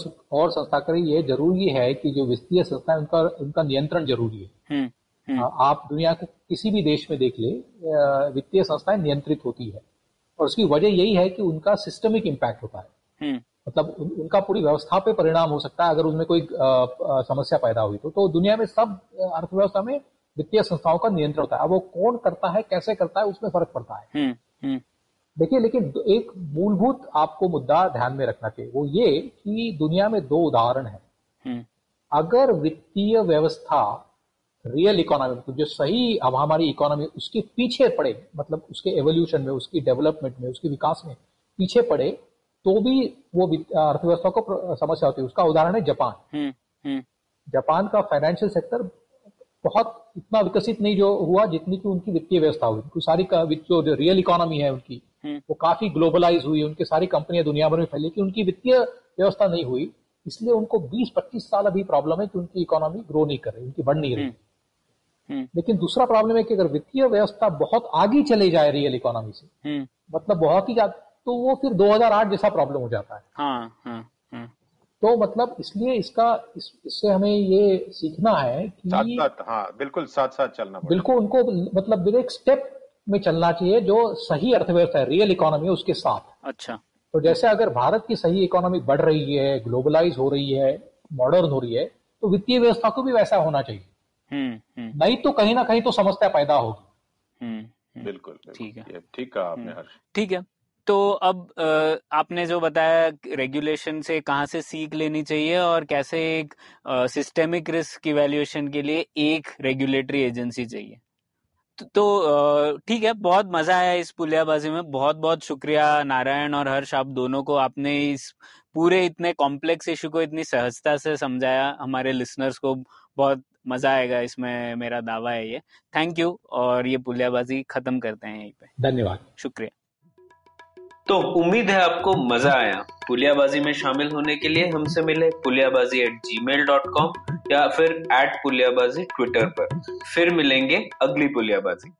संस्था करे, ये जरूरी है कि जो वित्तीय संस्था है उनका नियंत्रण जरूरी है। आप दुनिया के किसी भी देश में देख ले, वित्तीय संस्थाएं नियंत्रित होती है और उसकी वजह यही है कि उनका सिस्टमिक इम्पैक्ट होता है, मतलब उनका पूरी व्यवस्था पे परिणाम हो सकता है अगर उनमें कोई समस्या पैदा हुई तो दुनिया में सब अर्थव्यवस्था में वित्तीय संस्थाओं का नियंत्रण होता है। अब वो कौन करता है, कैसे करता है, उसमें फर्क पड़ता है। देखिए, लेकिन एक मूलभूत आपको मुद्दा ध्यान में रखना चाहिए, वो ये कि दुनिया में दो उदाहरण है। अगर वित्तीय व्यवस्था रियल इकोनॉमी, तो जो सही अब हमारी इकोनॉमी उसके पीछे पड़े, मतलब उसके एवोल्यूशन में, उसकी डेवलपमेंट में, उसके विकास में पीछे पड़े, तो भी वो अर्थव्यवस्था को समस्या होती है। उसका उदाहरण है जापान। जापान का फाइनेंशियल सेक्टर बहुत इतना विकसित नहीं जो हुआ जितनी की उनकी वित्तीय व्यवस्था हुई। उनकी सारी जो रियल इकोनॉमी है उनकी वो काफी ग्लोबलाइज हुई, उनकी सारी कंपनियां दुनिया भर में फैली, कि उनकी वित्तीय व्यवस्था नहीं हुई, इसलिए उनको 20-25 साल अभी प्रॉब्लम है कि उनकी इकोनॉमी ग्रो नहीं कर रही, उनकी बढ़ नहीं रही। लेकिन दूसरा प्रॉब्लम है कि अगर वित्तीय व्यवस्था बहुत आगे चले जाए रियल इकोनॉमी से, मतलब बहुत ही, तो वो फिर 2008 जैसा प्रॉब्लम हो जाता है। हाँ, हाँ, हाँ। तो मतलब इसलिए इससे हमें ये सीखना है कि साथ, हाँ, बिल्कुल साथ साथ चलना, बिल्कुल उनको मतलब एक स्टेप में चलना चाहिए जो सही अर्थव्यवस्था है, रियल इकोनॉमी है, उसके साथ। अच्छा, तो जैसे अगर भारत की सही इकोनॉमी बढ़ रही है, ग्लोबलाइज हो रही है, मॉडर्न हो रही है, तो वित्तीय व्यवस्था को भी वैसा होना चाहिए। नहीं तो कहीं ना कहीं तो समस्या पैदा होगी। बिल्कुल, ठीक है, ठीक है आपने, हर्ष, ठीक है। तो अब आपने जो बताया रेगुलेशन से कहाँ से सीख लेनी चाहिए और कैसे एक सिस्टेमिक रिस्क इवैल्यूएशन के लिए एक रेगुलेटरी एजेंसी चाहिए, तो ठीक है, बहुत मजा आया इस पुलियाबाजी में। बहुत बहुत शुक्रिया नारायण और हर्ष, आप दोनों को, आपने इस पूरे इतने कॉम्प्लेक्स इशू को इतनी सहजता से समझाया, हमारे लिसनर्स को बहुत मजा आएगा इसमें, मेरा दावा है ये। थैंक यू, और ये पुलियाबाजी खत्म करते हैं यहीं पे। धन्यवाद, शुक्रिया। तो उम्मीद है आपको मजा आया। पुलियाबाजी में शामिल होने के लिए हमसे मिले puliyabazi@gmail.com या फिर @puliyabazi ट्विटर पर। फिर मिलेंगे अगली पुलियाबाजी।